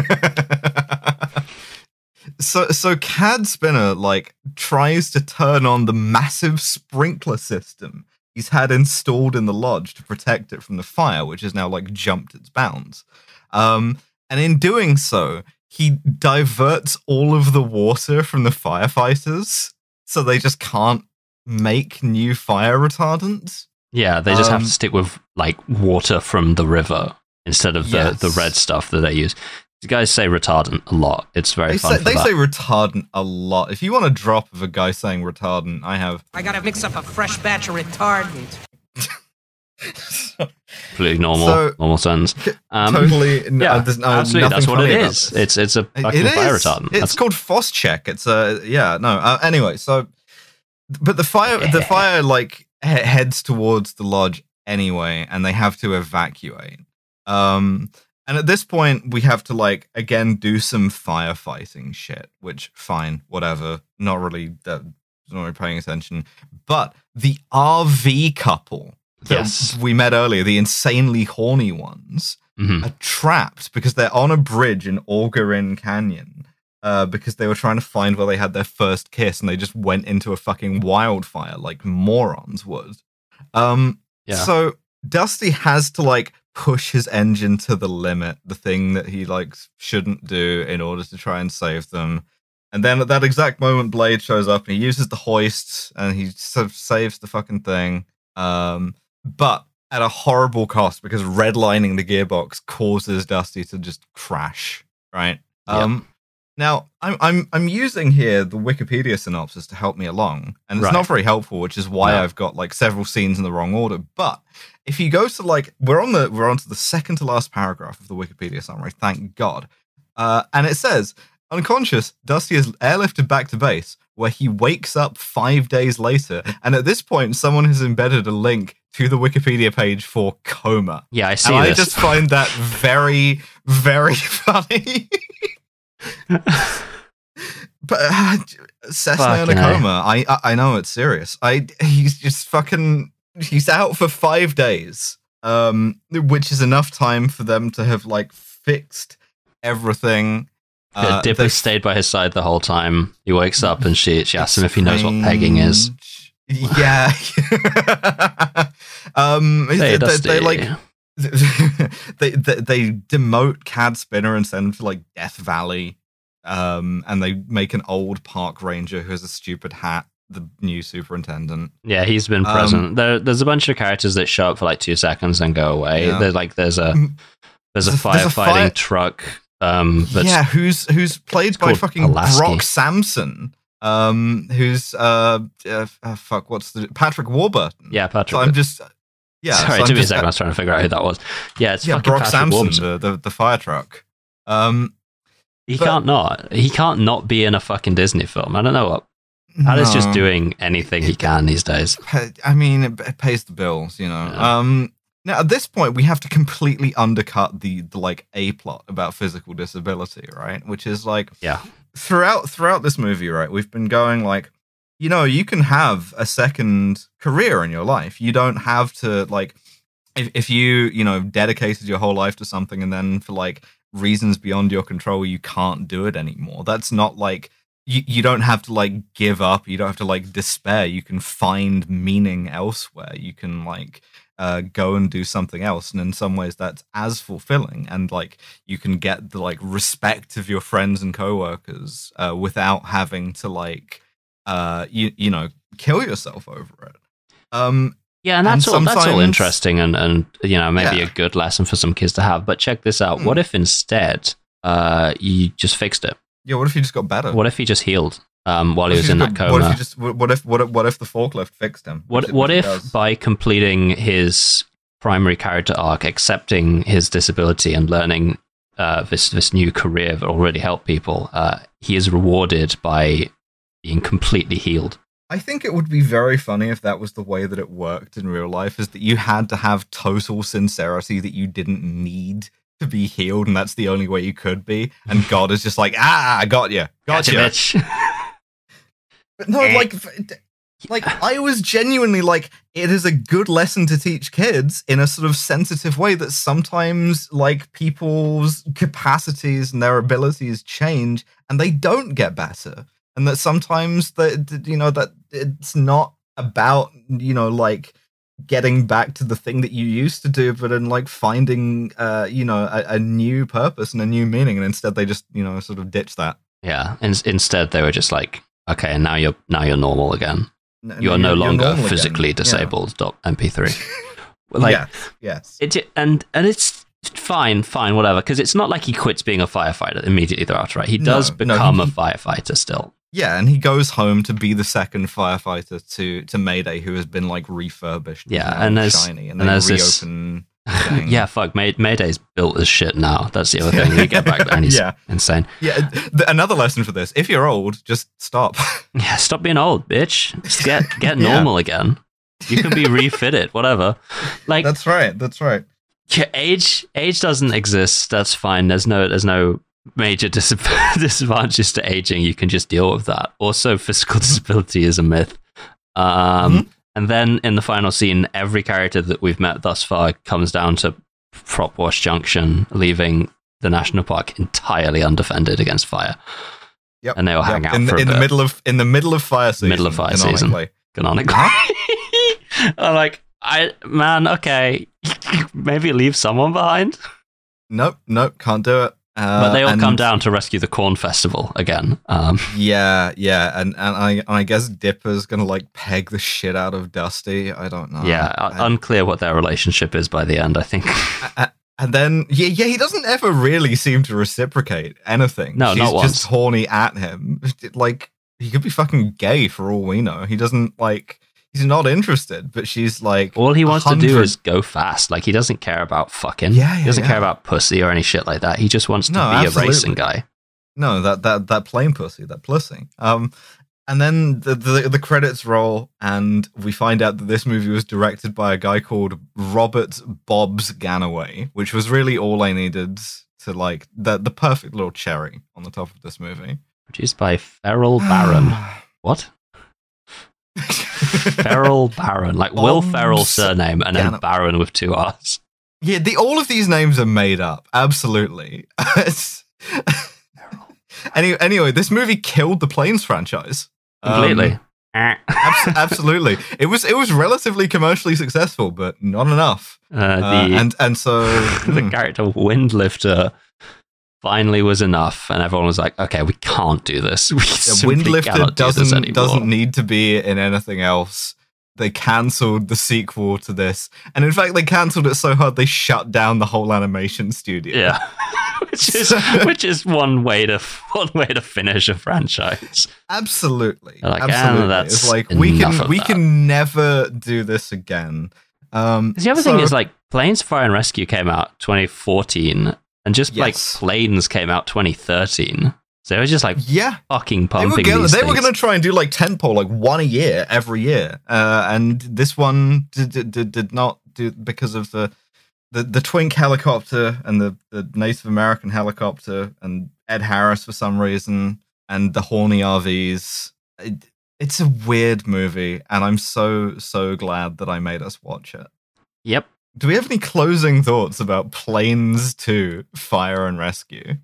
So, so Cad Spinner like tries to turn on the massive sprinkler system he's had installed in the lodge to protect it from the fire, which has now like jumped its bounds. Um, and in doing so, he diverts all of the water from the firefighters, so they just can't make new fire retardants. Yeah, they just um, have to stick with like water from the river instead of the, yes. the red stuff that they use. You guys say retardant a lot. It's very they fun. Say, they that. say retardant a lot. If you want a drop of a guy saying retardant, I have. I gotta mix up a fresh batch of retardant. so, Completely normal, so, normal sentence. Um, totally. No, yeah, there's no, absolutely. That's what it is. It's it's a fucking it fire retardant. It's that's called Foscheck. It's a yeah. No. Uh, anyway, so but the fire yeah. the fire like he- heads towards the lodge anyway, and they have to evacuate. Um. And at this point, we have to, like, again, do some firefighting shit, which, fine, whatever. Not really, uh, not really paying attention. But the R V couple that yes. we met earlier, the insanely horny ones, mm-hmm. are trapped because they're on a bridge in Auger-In Canyon uh, because they were trying to find where they had their first kiss, and they just went into a fucking wildfire like morons would. Um, yeah. So Dusty has to, like, push his engine to the limit, the thing that he like shouldn't do, in order to try and save them. And then at that exact moment, Blade shows up and he uses the hoist and he sort of saves the fucking thing. Um, but at a horrible cost, because redlining the gearbox causes Dusty to just crash. Right. Um, yep. Now I'm I'm I'm using here the Wikipedia synopsis to help me along, and it's right. not very helpful, which is why no. I've got like several scenes in the wrong order. But if you go to like we're on the we're on to the second to last paragraph of the Wikipedia summary, thank God, uh, and it says, unconscious, Dusty is airlifted back to base, where he wakes up five days later, and at this point, someone has embedded a link to the Wikipedia page for coma. Yeah, I see. And this. I just find that very very funny. But uh, Cessna in a coma. I, I I know it's serious. I he's just fucking he's out for five days, um, which is enough time for them to have like fixed everything. Uh, yeah, Dipper they, stayed by his side the whole time. He wakes up and she she asks him if he knows what pegging is. Yeah. um. Hey, they, Dusty. They, they like. they, they they demote Cad Spinner and send him to like Death Valley, um, and they make an old park ranger who has a stupid hat the new superintendent. Yeah, he's been present. Um, there, there's a bunch of characters that show up for like two seconds and go away. Yeah. There's like there's a there's a there's firefighting a fire... truck. Um, that's, yeah, who's who's played by fucking Alaska. Brock Samson. Um, who's uh, uh, uh fuck what's the Patrick Warburton? Yeah, Patrick. So I'm just. Yeah, sorry, so took me a second. I was trying to figure out who that was. Yeah, it's yeah, fucking Brock Patrick Samson, the, the the fire truck. Um, he but, can't not. He can't not be in a fucking Disney film. I don't know what. Ali's no. just doing anything he can these days. I mean, it pays the bills, you know. Yeah. Um, now at this point, we have to completely undercut the, the like A plot about physical disability, right? Which is like, yeah, throughout throughout this movie, right? We've been going like. You know, you can have a second career in your life. You don't have to, like, if, if you, you know, dedicated your whole life to something and then for, like, reasons beyond your control, you can't do it anymore. That's not, like, you, you don't have to, like, give up. You don't have to, like, despair. You can find meaning elsewhere. You can, like, uh, go and do something else. And in some ways, that's as fulfilling. And, like, you can get the, like, respect of your friends and coworkers uh, without having to, like... Uh, you you know, kill yourself over it. Um, yeah, and that's and all. That's all interesting, and, and you know, maybe yeah. a good lesson for some kids to have. But check this out: mm. what if instead, uh, you just fixed it? Yeah, what if you just got better? What if he just healed? Um, while he was in got, that coma. What if, you just, what if what if what if the forklift fixed him? What what if does? By completing his primary character arc, accepting his disability, and learning uh, this this new career that will really help people, uh, he is rewarded by. Being completely healed. I think it would be very funny if that was the way that it worked in real life, is that you had to have total sincerity that you didn't need to be healed, and that's the only way you could be, and God is just like, ah, I got you. Got gotcha, you. Bitch. But no, like, like, I was genuinely like, it is a good lesson to teach kids in a sort of sensitive way that sometimes, like, people's capacities and their abilities change, and they don't get better. And that sometimes that, you know, that it's not about, you know, like getting back to the thing that you used to do, but in like finding, uh, you know, a, a new purpose and a new meaning. And instead they just, you know, sort of ditch that. Yeah. In- instead they were just like, okay, and now you're, now you're normal again. No, you are no longer physically again. disabled. Yeah. M P three. Like, yes. Yes. It, and, and it's, Fine, fine, whatever. Because it's not like he quits being a firefighter immediately thereafter, right? He does no, become no, he, a firefighter still. Yeah, and he goes home to be the second firefighter to, to Mayday, who has been like refurbished. Yeah, and, and there's shiny, and, and there's reopen this. Yeah, fuck. May, Mayday's built as shit now. That's the other thing. You get back there, and he's yeah. insane. Yeah. Th- another lesson for this: if you're old, just stop. Yeah, stop being old, bitch. Just get get normal yeah. again. You can be refitted, whatever. Like that's right. That's right. Yeah, age age doesn't exist. That's fine. There's no there's no major dis- disadvantages to aging. You can just deal with that. Also, physical disability is a myth. Um, mm-hmm. And then in the final scene, every character that we've met thus far comes down to Propwash Junction, leaving the national park entirely undefended against fire. Yep. And they will hang yep. out in, for a in bit. the middle of in the middle of fire season. Middle of fire canonically. season, canonically. I'm like, I man, okay, maybe leave someone behind. Nope, nope, can't do it. Uh, but they all and, come down to rescue the corn festival again. Um, yeah, yeah, and and I and I guess Dipper's gonna like peg the shit out of Dusty. I don't know. Yeah, I, unclear what their relationship is by the end, I think. I, And then, yeah, yeah, he doesn't ever really seem to reciprocate anything. No, She's not once. She's just horny at him. Like, he could be fucking gay for all we know. He doesn't, like, he's not interested, but she's like... All he wants one hundred to do is go fast. Like, he doesn't care about fucking. Yeah, yeah, he doesn't yeah. care about pussy or any shit like that. He just wants to no, be absolutely. a racing guy. No, that that that plain pussy, that pussy. Um, and then the, the the credits roll, and we find out that this movie was directed by a guy called Robert Bobs Ganaway, which was really all I needed to like the the perfect little cherry on the top of this movie. Produced by Ferrell Barron. What? Ferrell Barron, like Bob's Will Ferrell's surname, and Gan- then Barron with two R's. Yeah, the all of these names are made up. Absolutely. Anyway, anyway, this movie killed the Planes franchise. Completely. Um, abs- absolutely. It was it was relatively commercially successful, but not enough. Uh, the, uh, and, and so... the hmm. character Windlifter finally was enough, and everyone was like, okay, we can't do this. We yeah, Windlifter doesn't, do doesn't need to be in anything else. They cancelled the sequel to this. And in fact, they cancelled it so hard, they shut down the whole animation studio. Yeah. Which is so, which is one way to one way to finish a franchise. Absolutely, like, absolutely. Oh, that's it's like we can we that. can never do this again. Um, the other so, thing is like Planes Fire and Rescue came out twenty fourteen, and just yes. like Planes came out twenty thirteen. So it was just like yeah, fucking pumping. They were gonna, they were gonna try and do like tentpole, like one a year every year, uh, and this one did, did did not do because of the. The the twink helicopter and the, the Native American helicopter and Ed Harris for some reason and the horny R Vs. It, it's a weird movie, and I'm so, so glad that I made us watch it. Yep. Do we have any closing thoughts about Planes two, Fire and Rescue?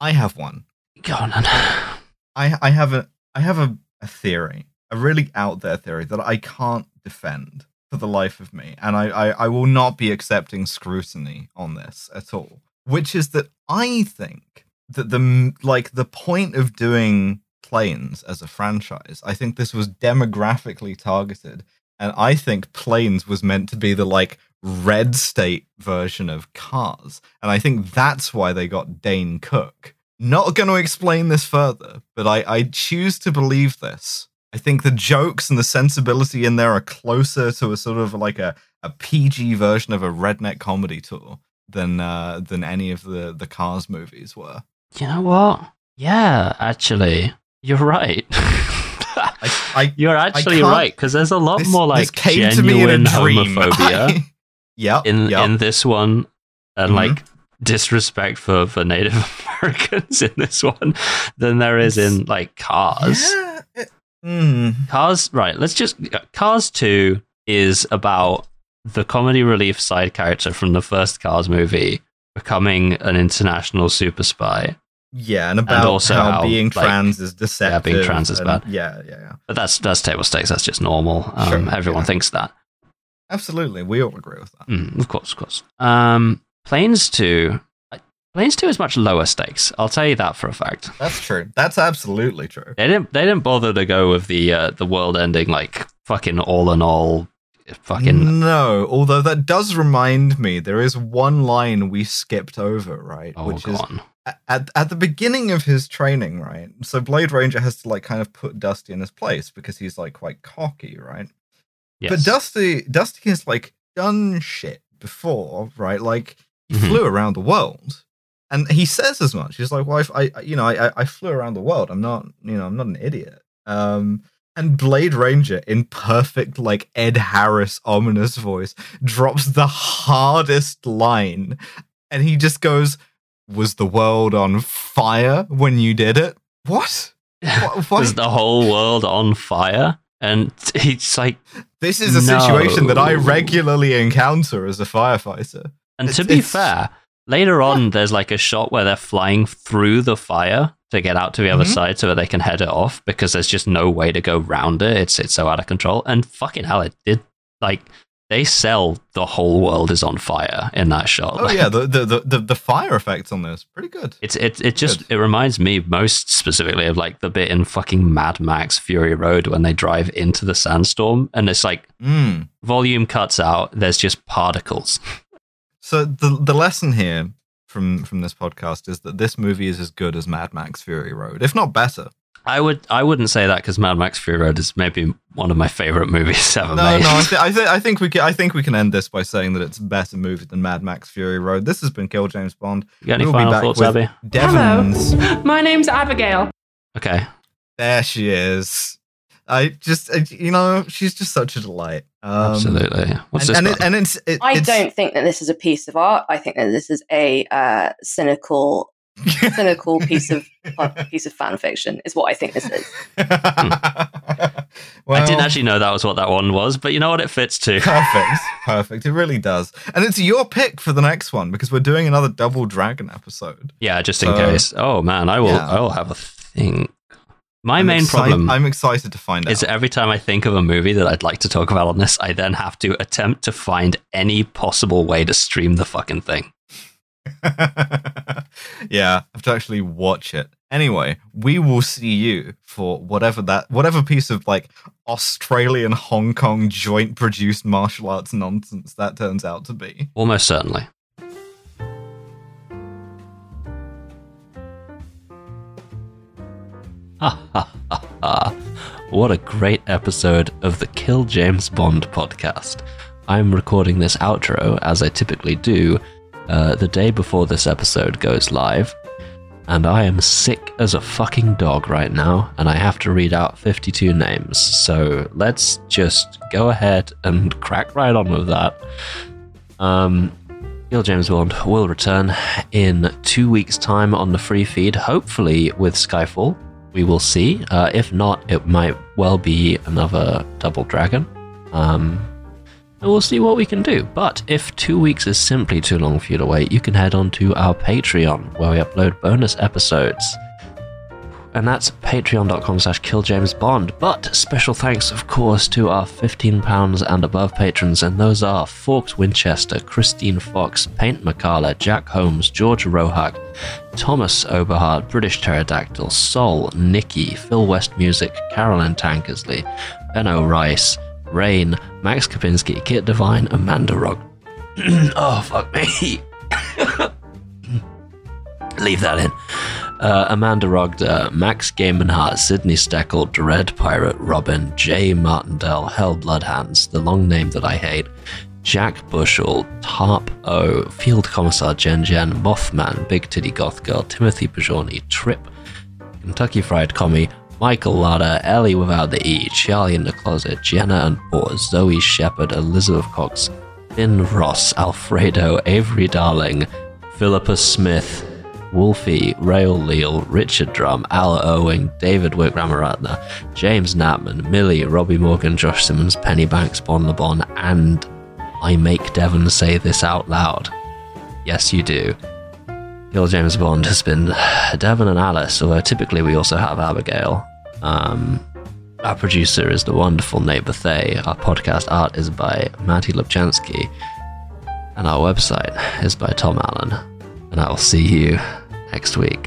I have one. Go on. I, I have, a, I have a, a theory, a really out there theory that I can't defend. For the life of me, and I, I, I will not be accepting scrutiny on this at all. Which is that I think that the like the point of doing Planes as a franchise, I think this was demographically targeted, and I think Planes was meant to be the like red state version of Cars, and I think that's why they got Dane Cook. Not going to explain this further, but I, I choose to believe this. I think the jokes and the sensibility in there are closer to a sort of like a, a P G version of a redneck comedy tour than uh, than any of the, the Cars movies were. You know what? Yeah, actually, you're right. I, I, you're actually I right, because there's a lot this, more like genuine homophobia yep, in, yep. in this one and mm-hmm. like disrespect for, for Native Americans in this one than there is in like Cars. Yeah. Mm. Cars, right, let's just... Cars two is about the comedy relief side character from the first Cars movie becoming an international super spy. Yeah, and about and also how, how being like, trans is deceptive. Yeah, being trans is and, bad. Yeah, yeah, yeah. But that's, that's table stakes, that's just normal. Um, sure, everyone yeah. thinks that. Absolutely, we all agree with that. Mm, of course, of course. Um, Planes two... Planes two is much lower stakes. I'll tell you that for a fact. That's true. That's absolutely true. They didn't. They didn't bother to go with the uh, the world ending like fucking all in all. Fucking no. Although that does remind me, there is one line we skipped over, right? Oh, which is on. at at the beginning of his training, right? So Blade Ranger has to like kind of put Dusty in his place because he's like quite cocky, right? Yes. But Dusty Dusty has like done shit before, right? Like he mm-hmm. flew around the world. And he says as much. He's like, "Well, I, you know, I, I flew around the world. I'm not, you know, I'm not an idiot." Um, And Blade Ranger, in perfect, like, Ed Harris ominous voice, drops the hardest line. And he just goes, "Was the world on fire when you did it?" What? What? Was the whole world on fire? And it's like, this is a no. situation that I regularly encounter as a firefighter. And it's, to be it's... fair, later on, there's like a shot where they're flying through the fire to get out to the mm-hmm. other side so that they can head it off, because there's just no way to go round it. It's it's so out of control. And fucking hell, it did, like, they sell the whole world is on fire in that shot. Oh, yeah, the the, the, the fire effects on this, pretty good. It's It, it just, good. It reminds me most specifically of, like, the bit in fucking Mad Max Fury Road when they drive into the sandstorm, and it's like, mm. volume cuts out, there's just particles. So the the lesson here from, from this podcast is that this movie is as good as Mad Max Fury Road, if not better. I would I wouldn't say that, because Mad Max Fury Road is maybe one of my favorite movies ever no, made. No, no, I, th- I, th- I think we can, I think we can end this by saying that it's a better movie than Mad Max Fury Road. This has been Kill James Bond. You got any we'll final be back thoughts, Abby? Devons. Hello, my name's Abigail. Okay, there she is. I just, you know, she's just such a delight. Um, Absolutely. What's and, this? And, it, and it's, it, I it's, don't think that this is a piece of art. I think that this is a uh, cynical. cynical piece of piece of fan fiction is what I think this is. Well, I didn't actually know that was what that one was, but you know what, it fits too. Perfect, perfect. It really does. And it's your pick for the next one, because we're doing another Double Dragon episode. Yeah, just in so, case. Oh man, I will. Yeah. I will have a think. My I'm main exci- problem. I'm excited to find out. Is every time I think of a movie that I'd like to talk about on this, I then have to attempt to find any possible way to stream the fucking thing. Yeah, I have to actually watch it. Anyway, we will see you for whatever that, whatever piece of like Australian Hong Kong joint produced martial arts nonsense that turns out to be. Almost certainly. Ha ha ha ha! What a great episode of the Kill James Bond podcast. I'm recording this outro as I typically do. Uh, the day before this episode goes live, and I am sick as a fucking dog right now, and I have to read out fifty-two names, so let's just go ahead and crack right on with that. Um, Kill James Bond will return in two weeks' time on the free feed, hopefully with Skyfall. We will see. Uh, if not, it might well be another Double Dragon. Um... We'll see what we can do, but if two weeks is simply too long for you to wait, you can head on to our Patreon, where we upload bonus episodes, and that's patreon dot com slash kill james bond. But special thanks, of course, to our fifteen pounds and above patrons, and those are Forks Winchester, Christine Fox, Paint McCalla, Jack Holmes, George Rohak, Thomas Oberhart, British Pterodactyl, Sol, Nikki, Phil West Music, Carolyn Tankersley, Benno Rice, Rain, Max Kapinski, Kit Devine, Amanda Rog. Oh, fuck me. Leave that in. Uh, Amanda Rogda, Max Gaimanhart, Sydney Steckel, Dread Pirate, Robin, Jay Martindale, Hell Bloodhands, the long name that I hate, Jack Bushell, Tarp O, Field Commissar Jen Jen, Mothman, Big Titty Goth Girl, Timothy Pajorni, Trip, Kentucky Fried Commie, Michael Lada, Ellie without the E, Charlie in the Closet, Jenna and Poor, Zoe Shepherd, Elizabeth Cox, Finn Ross, Alfredo, Avery Darling, Philippa Smith, Wolfie, Rail Leal, Richard Drum, Al Owing, David Wick Ramaratna, James Knappman, Millie, Robbie Morgan, Josh Simmons, Penny Banks, Bon LeBon, and I make Devon say this out loud. Yes, you do. Kill James Bond has been Devon and Alice, although typically we also have Abigail. Um, our producer is the wonderful Nate Bethay. Our podcast art is by Matty Lubchansky. And our website is by Tom Allen. And I will see you next week.